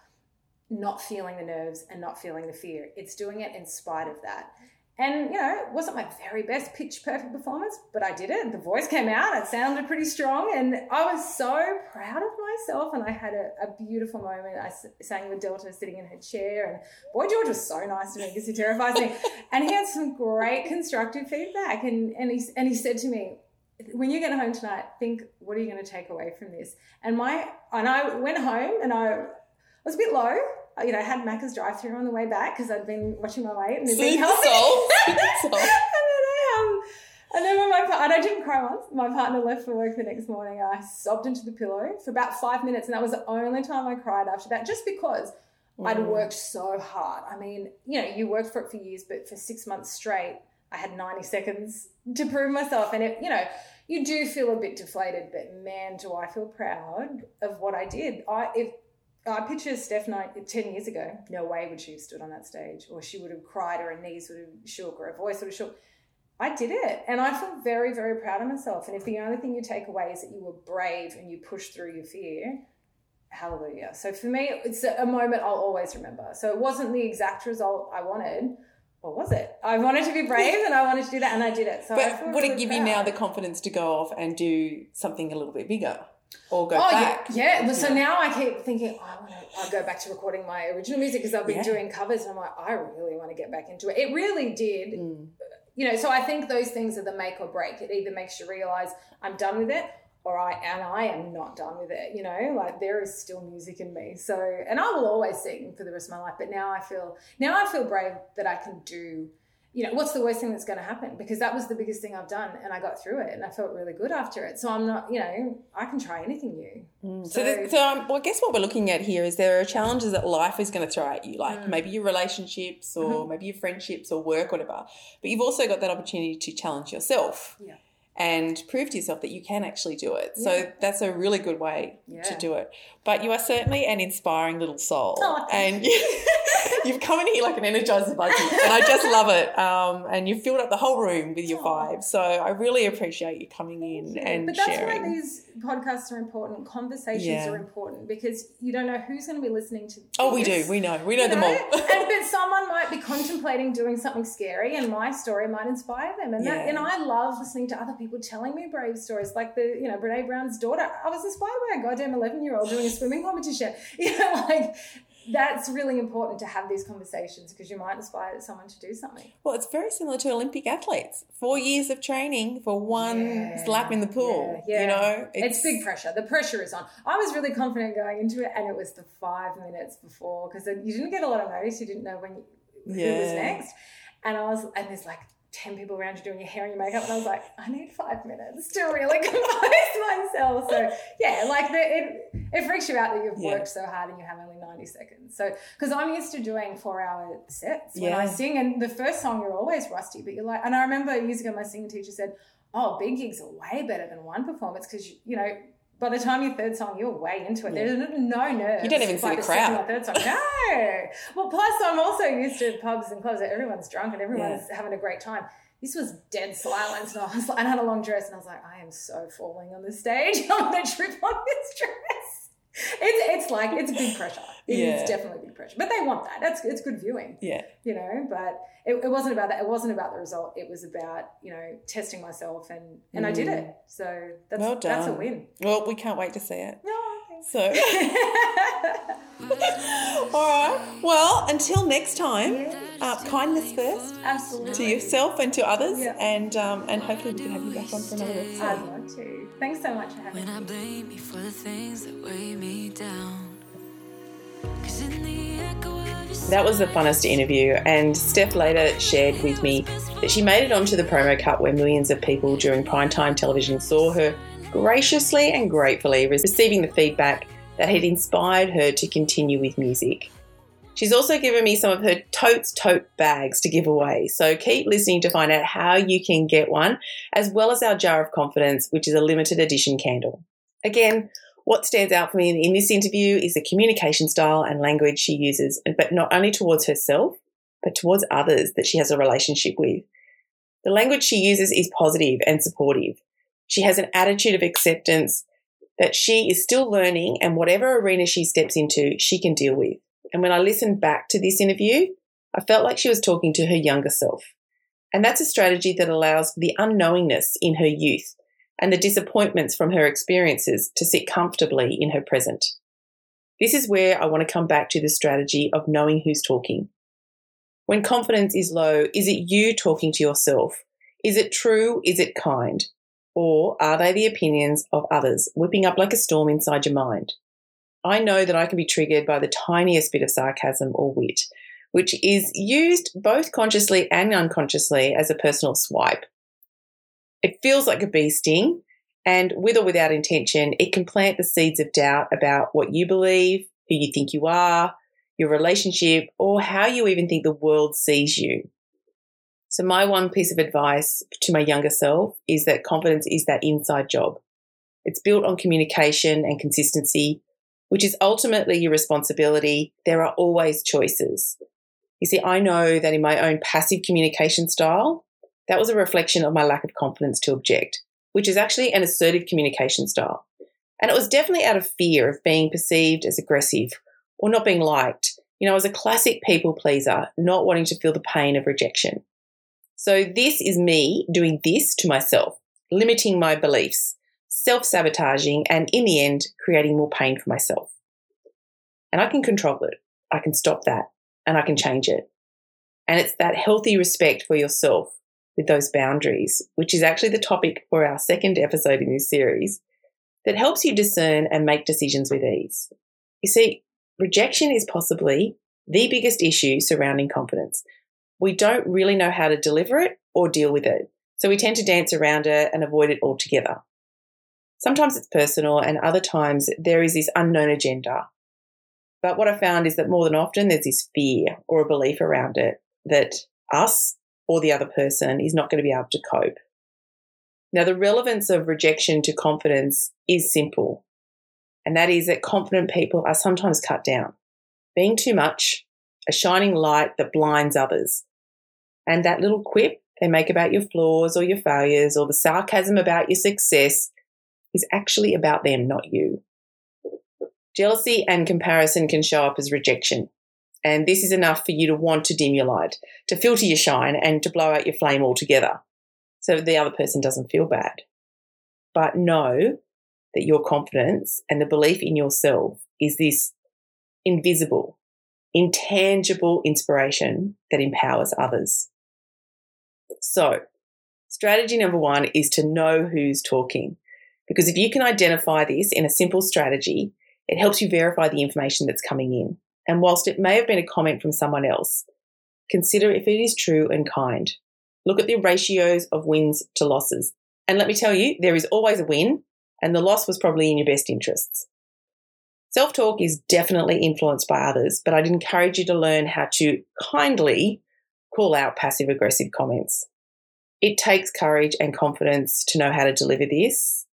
feeling the nerves and not feeling the fear. It's doing it in spite of that. And, you know, it wasn't my very best pitch perfect performance, but I did it. The voice came out. It sounded pretty strong. And I was so proud of myself. And I had a beautiful moment. I sang with Delta sitting in her chair. And Boy George was so nice to me because he terrifies me. And he had some great constructive feedback. And he said to me, when you get home tonight, think, what are you going to take away from this? And I went home and I was a bit low. You know, I had Macca's drive-through on the way back because I'd been watching my weight and being healthy. And I didn't cry once. My partner left for work the next morning. I sobbed into the pillow for about 5 minutes, and that was the only time I cried after that, just because I'd worked so hard. I mean, you know, you worked for it for years, but for 6 months straight, I had 90 seconds to prove myself. And, it, you know, you do feel a bit deflated, but, man, do I feel proud of what I did. I picture Stephanie 10 years ago. No way would she have stood on that stage, or she would have cried, or her knees would have shook, or her voice would have shook. I did it, and I feel very, very proud of myself. And if the only thing you take away is that you were brave and you pushed through your fear, hallelujah. So for me, it's a moment I'll always remember. So it wasn't the exact result I wanted, or was it? I wanted to be brave and I wanted to do that, and I did it. So but would it give you now the confidence to go off and do something a little bit bigger? Or go back. Yeah. So now I keep thinking, I'll go back to recording my original music because I've been doing covers, and I'm like, I really want to get back into it. It really did. You know, so I think those things are the make or break. It either makes you realise I'm done with it, or I am not done with it, you know. Like, there is still music in me. So, and I will always sing for the rest of my life, but now I feel brave that I can do. You know, what's the worst thing that's going to happen? Because that was the biggest thing I've done, and I got through it, and I felt really good after it. So I'm not, you know, I can try anything new. I guess what we're looking at here is there are challenges that life is going to throw at you, like maybe your relationships or maybe your friendships or work, whatever. But you've also got that opportunity to challenge yourself and prove to yourself that you can actually do it. So that's a really good way to do it. But you are certainly an inspiring little soul. Oh, and you've come in here like an energizer bunny, and I just love it. And you've filled up the whole room with your vibe. So I really appreciate you coming in and sharing. But that's why these podcasts are important. Conversations are important, because you don't know who's going to be listening to this. Oh, we do. We know them all. But someone might be contemplating doing something scary, and my story might inspire them. And that, and I love listening to other people telling me brave stories, like Brené Brown's daughter. I was inspired by a goddamn 11-year-old doing a swimming competition. You know, like, that's really important to have these conversations, because you might inspire someone to do something. Well, it's very similar to Olympic athletes. 4 years of training for one slap in the pool. Yeah, yeah. You know, it's big pressure. The pressure is on. I was really confident going into it, and it was the 5 minutes before, because you didn't get a lot of notice. You didn't know who was next. And there's like 10 people around you doing your hair and your makeup, and I was like, I need 5 minutes to really compose myself. So it freaks you out that you've worked so hard and you have only 90 seconds. So, because I'm used to doing 4-hour sets when I sing, and the first song you're always rusty, but you're like, and I remember years ago my singing teacher said, oh, big gigs are way better than one performance, because you know, by the time your third song, you're way into it. Yeah. There's no nerves. You don't even see the crowd. Third song. No. Well, plus I'm also used to pubs and clubs where everyone's drunk and everyone's having a great time. This was dead silence. And I had a long dress, and I was like, I am so falling on the stage. I'm going to trip on this dress. It's big pressure. It's definitely big pressure. But they want that. It's good viewing. Yeah. You know, but it wasn't about that. It wasn't about the result. It was about, you know, testing myself, and I did it. So that's a win. Well, we can't wait to see it. No, I think so. All right. Well, until next time, kindness first. Absolutely. To yourself and to others. Yeah. And hopefully we can have you back on for another episode. I'd love to. Thanks so much for having me. When I blame you for the things that weigh me down. That was the funnest interview, and Steph later shared with me that she made it onto the promo cut where millions of people during primetime television saw her graciously and gratefully receiving the feedback that had inspired her to continue with music. She's also given me some of her tote bags to give away, so keep listening to find out how you can get one, as well as our Jar of Confidence, which is a limited edition candle. Again, what stands out for me in this interview is the communication style and language she uses, but not only towards herself, but towards others that she has a relationship with. The language she uses is positive and supportive. She has an attitude of acceptance that she is still learning, and whatever arena she steps into, she can deal with. And when I listened back to this interview, I felt like she was talking to her younger self. And that's a strategy that allows the unknowingness in her youth and the disappointments from her experiences to sit comfortably in her present. This is where I want to come back to the strategy of knowing who's talking. When confidence is low, is it you talking to yourself? Is it true? Is it kind? Or are they the opinions of others whipping up like a storm inside your mind? I know that I can be triggered by the tiniest bit of sarcasm or wit, which is used both consciously and unconsciously as a personal swipe. It feels like a bee sting, and with or without intention, it can plant the seeds of doubt about what you believe, who you think you are, your relationship, or how you even think the world sees you. So my one piece of advice to my younger self is that confidence is that inside job. It's built on communication and consistency, which is ultimately your responsibility. There are always choices. You see, I know that in my own passive communication style, that was a reflection of my lack of confidence to object, which is actually an assertive communication style. And it was definitely out of fear of being perceived as aggressive or not being liked. You know, I was a classic people pleaser, not wanting to feel the pain of rejection. So this is me doing this to myself, limiting my beliefs, self-sabotaging, and in the end, creating more pain for myself. And I can control it. I can stop that, and I can change it. And it's that healthy respect for yourself with those boundaries, which is actually the topic for our second episode in this series, that helps you discern and make decisions with ease. You see, rejection is possibly the biggest issue surrounding confidence. We don't really know how to deliver it or deal with it, so we tend to dance around it and avoid it altogether. Sometimes it's personal, and other times there is this unknown agenda. But what I found is that more than often there's this fear or a belief around it that us or the other person is not going to be able to cope. Now, the relevance of rejection to confidence is simple, and that is that confident people are sometimes cut down, being too much, a shining light that blinds others. And that little quip they make about your flaws or your failures or the sarcasm about your success is actually about them, not you. Jealousy and comparison can show up as rejection. And this is enough for you to want to dim your light, to filter your shine, and to blow out your flame altogether so the other person doesn't feel bad. But know that your confidence and the belief in yourself is this invisible, intangible inspiration that empowers others. So strategy number one is to know who's talking, because if you can identify this in a simple strategy, it helps you verify the information that's coming in. And whilst it may have been a comment from someone else, consider if it is true and kind. Look at the ratios of wins to losses. And let me tell you, there is always a win, and the loss was probably in your best interests. Self-talk is definitely influenced by others, but I'd encourage you to learn how to kindly call out passive-aggressive comments. It takes courage and confidence to know how to deliver this,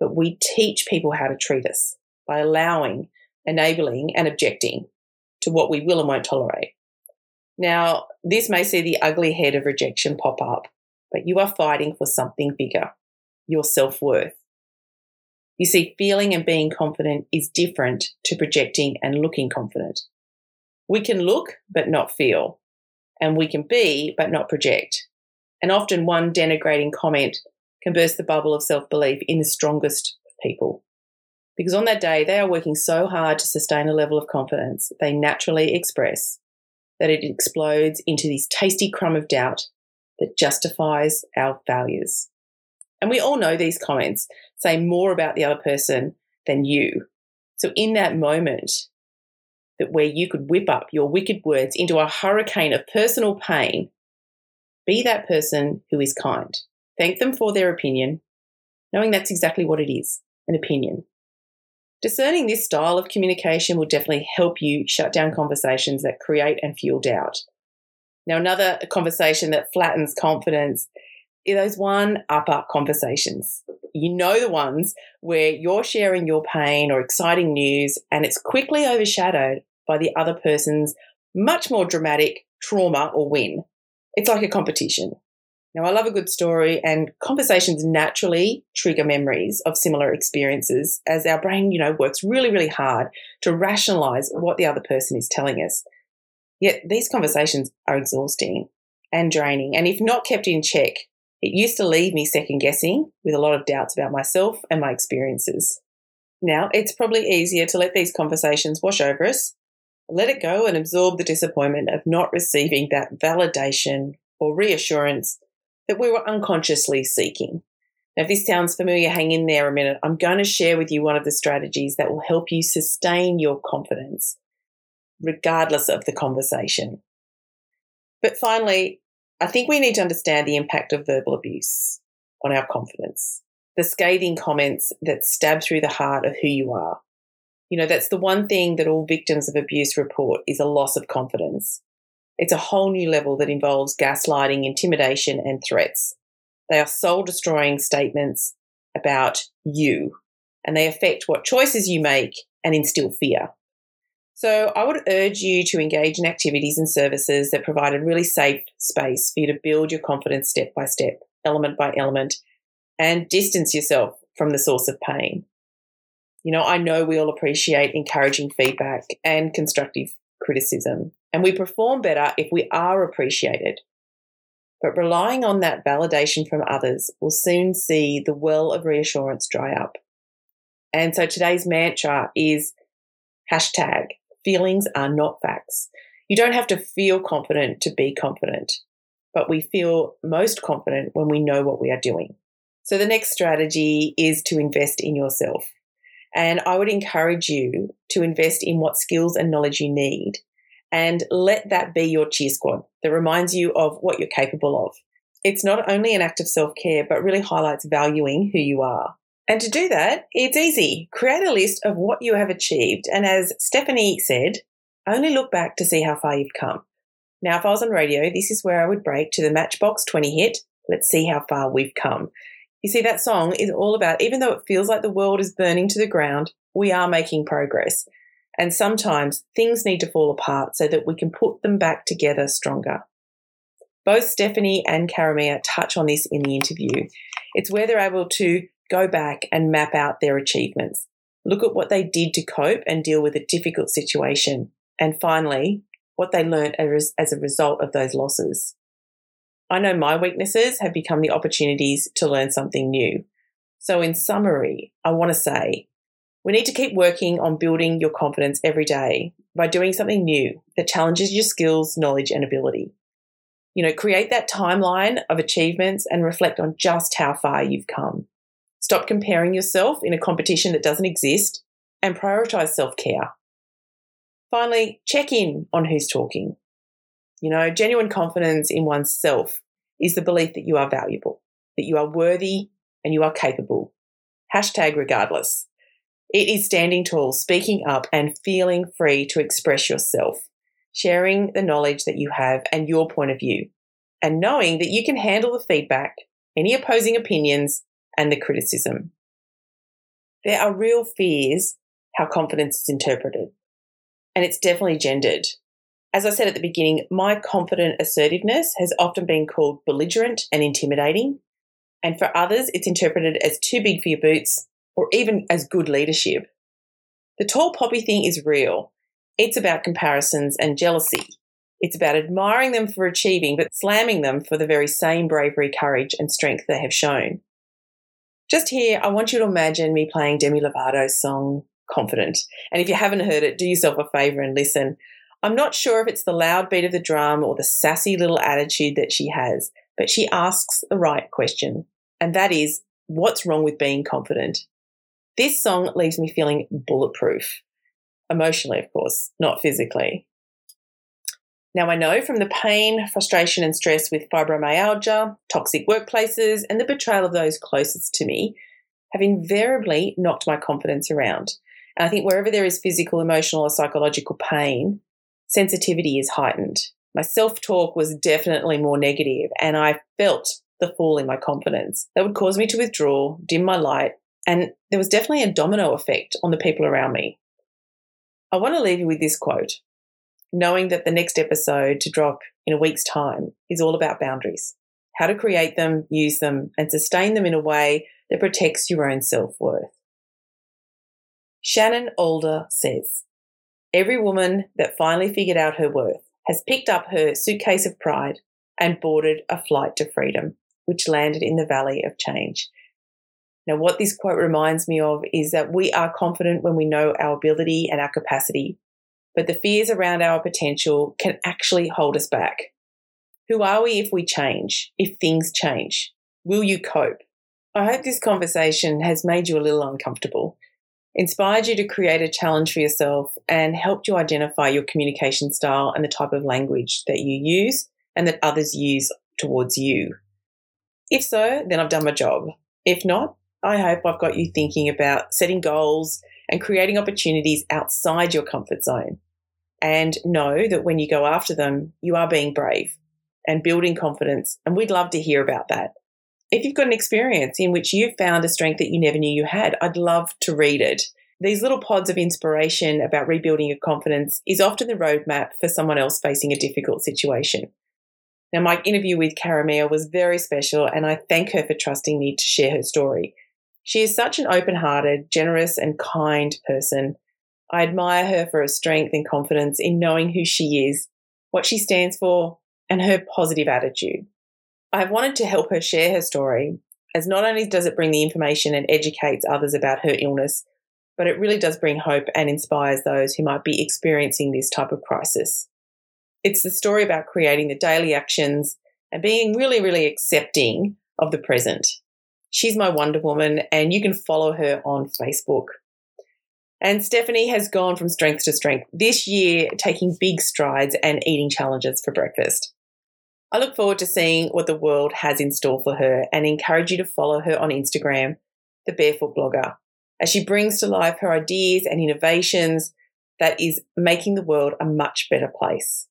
but we teach people how to treat us by allowing, enabling, and objecting to what we will and won't tolerate. Now, this may see the ugly head of rejection pop up, but you are fighting for something bigger, your self-worth. You see, feeling and being confident is different to projecting and looking confident. We can look but not feel, and we can be but not project. And often one denigrating comment can burst the bubble of self-belief in the strongest of people, because on that day, they are working so hard to sustain a level of confidence they naturally express that it explodes into this tasty crumb of doubt that justifies our failures. And we all know these comments say more about the other person than you. So in that moment that where you could whip up your wicked words into a hurricane of personal pain, be that person who is kind. Thank them for their opinion, knowing that's exactly what it is, an opinion. Discerning this style of communication will definitely help you shut down conversations that create and fuel doubt. Now, another conversation that flattens confidence are those one-upper conversations. You know, the ones where you're sharing your pain or exciting news and it's quickly overshadowed by the other person's much more dramatic trauma or win. It's like a competition. Now, I love a good story, and conversations naturally trigger memories of similar experiences as our brain, works really, really hard to rationalise what the other person is telling us. Yet these conversations are exhausting and draining, and if not kept in check, it used to leave me second-guessing with a lot of doubts about myself and my experiences. Now, it's probably easier to let these conversations wash over us, let it go, and absorb the disappointment of not receiving that validation or reassurance that we were unconsciously seeking. Now, if this sounds familiar, hang in there a minute. I'm going to share with you one of the strategies that will help you sustain your confidence regardless of the conversation. But finally, I think we need to understand the impact of verbal abuse on our confidence, the scathing comments that stab through the heart of who you are. That's the one thing that all victims of abuse report is a loss of confidence. It's a whole new level that involves gaslighting, intimidation, and threats. They are soul-destroying statements about you, and they affect what choices you make and instill fear. So I would urge you to engage in activities and services that provide a really safe space for you to build your confidence step by step, element by element, and distance yourself from the source of pain. I know we all appreciate encouraging feedback and constructive criticism, and we perform better if we are appreciated. But relying on that validation from others will soon see the well of reassurance dry up. And so today's mantra is hashtag feelings are not facts. You don't have to feel confident to be confident, but we feel most confident when we know what we are doing. So the next strategy is to invest in yourself. And I would encourage you to invest in what skills and knowledge you need, and let that be your cheer squad that reminds you of what you're capable of. It's not only an act of self-care, but really highlights valuing who you are. And to do that, it's easy. Create a list of what you have achieved. And as Stephanie said, only look back to see how far you've come. Now, if I was on radio, this is where I would break to the Matchbox 20 hit, Let's See How Far We've Come. You see, that song is all about, even though it feels like the world is burning to the ground, we are making progress. And sometimes things need to fall apart so that we can put them back together stronger. Both Stephanie and Karamea touch on this in the interview. It's where they're able to go back and map out their achievements, look at what they did to cope and deal with a difficult situation, and finally, what they learned as a result of those losses. I know my weaknesses have become the opportunities to learn something new. So in summary, I want to say we need to keep working on building your confidence every day by doing something new that challenges your skills, knowledge, and ability. Create that timeline of achievements and reflect on just how far you've come. Stop comparing yourself in a competition that doesn't exist and prioritise self-care. Finally, check in on who's talking. Genuine confidence in oneself is the belief that you are valuable, that you are worthy, and you are capable. Hashtag regardless. It is standing tall, speaking up, and feeling free to express yourself, sharing the knowledge that you have and your point of view, and knowing that you can handle the feedback, any opposing opinions, and the criticism. There are real fears how confidence is interpreted, and it's definitely gendered. As I said at the beginning, my confident assertiveness has often been called belligerent and intimidating, and for others it's interpreted as too big for your boots or even as good leadership. The tall poppy thing is real. It's about comparisons and jealousy. It's about admiring them for achieving but slamming them for the very same bravery, courage and strength they have shown. Just here, I want you to imagine me playing Demi Lovato's song, Confident. And if you haven't heard it, do yourself a favour and listen. I'm not sure if it's the loud beat of the drum or the sassy little attitude that she has, but she asks the right question, and that is, what's wrong with being confident? This song leaves me feeling bulletproof, emotionally, of course, not physically. Now, I know from the pain, frustration and stress with fibromyalgia, toxic workplaces and the betrayal of those closest to me have invariably knocked my confidence around. And I think wherever there is physical, emotional or psychological pain, sensitivity is heightened. My self-talk was definitely more negative, and I felt the fall in my confidence. That would cause me to withdraw, dim my light, and there was definitely a domino effect on the people around me. I want to leave you with this quote, knowing that the next episode to drop in a week's time is all about boundaries, how to create them, use them, and sustain them in a way that protects your own self-worth. Shannon Alder says, "Every woman that finally figured out her worth has picked up her suitcase of pride and boarded a flight to freedom, which landed in the Valley of Change." Now, what this quote reminds me of is that we are confident when we know our ability and our capacity, but the fears around our potential can actually hold us back. Who are we if we change, if things change? Will you cope? I hope this conversation has made you a little uncomfortable, inspired you to create a challenge for yourself, and helped you identify your communication style and the type of language that you use and that others use towards you. If so, then I've done my job. If not, I hope I've got you thinking about setting goals and creating opportunities outside your comfort zone. And know that when you go after them, you are being brave and building confidence, and we'd love to hear about that. If you've got an experience in which you've found a strength that you never knew you had, I'd love to read it. These little pods of inspiration about rebuilding your confidence is often the roadmap for someone else facing a difficult situation. Now, my interview with Karamea was very special, and I thank her for trusting me to share her story. She is such an open-hearted, generous and kind person. I admire her for her strength and confidence in knowing who she is, what she stands for, and her positive attitude. I have wanted to help her share her story, as not only does it bring the information and educates others about her illness, but it really does bring hope and inspires those who might be experiencing this type of crisis. It's the story about creating the daily actions and being really, really accepting of the present. She's my Wonder Woman, and you can follow her on Facebook. And Stephanie has gone from strength to strength this year, taking big strides and eating challenges for breakfast. I look forward to seeing what the world has in store for her and encourage you to follow her on Instagram, The Barefoot Blogger, as she brings to life her ideas and innovations that is making the world a much better place.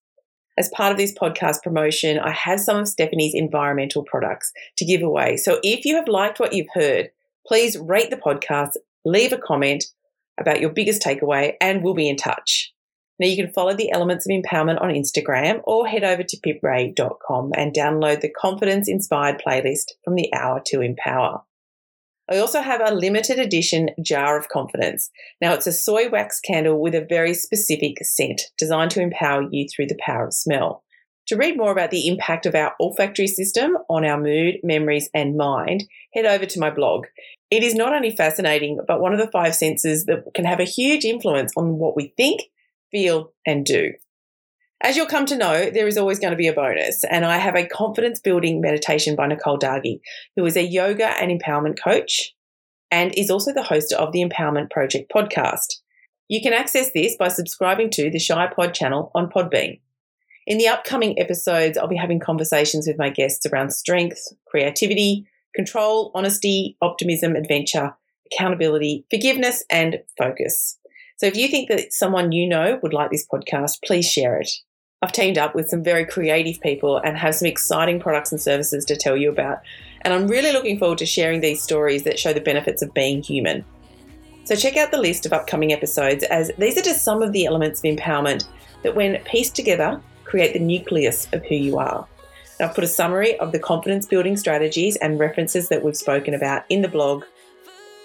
As part of this podcast promotion, I have some of Stephanie's environmental products to give away. So if you have liked what you've heard, please rate the podcast, leave a comment about your biggest takeaway, and we'll be in touch. Now, you can follow the Elements of Empowerment on Instagram or head over to pipray.com and download the confidence-inspired playlist from The Hour to Empower. I also have a limited edition jar of confidence. Now, it's a soy wax candle with a very specific scent designed to empower you through the power of smell. To read more about the impact of our olfactory system on our mood, memories, and mind, head over to my blog. It is not only fascinating, but one of the 5 senses that can have a huge influence on what we think, feel, and do. As you'll come to know, there is always going to be a bonus, and I have a confidence-building meditation by Nicole Dargie, who is a yoga and empowerment coach and is also the host of the Empowerment Project podcast. You can access this by subscribing to the Shy Pod channel on Podbean. In the upcoming episodes, I'll be having conversations with my guests around strength, creativity, control, honesty, optimism, adventure, accountability, forgiveness, and focus. So if you think that someone you know would like this podcast, please share it. I've teamed up with some very creative people and have some exciting products and services to tell you about. And I'm really looking forward to sharing these stories that show the benefits of being human. So check out the list of upcoming episodes, as these are just some of the elements of empowerment that, when pieced together, create the nucleus of who you are. And I've put a summary of the confidence building strategies and references that we've spoken about in the blog,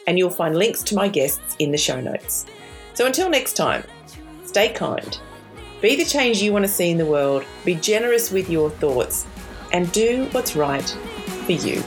and you'll find links to my guests in the show notes. So until next time, stay kind. Be the change you want to see in the world, be generous with your thoughts, and do what's right for you.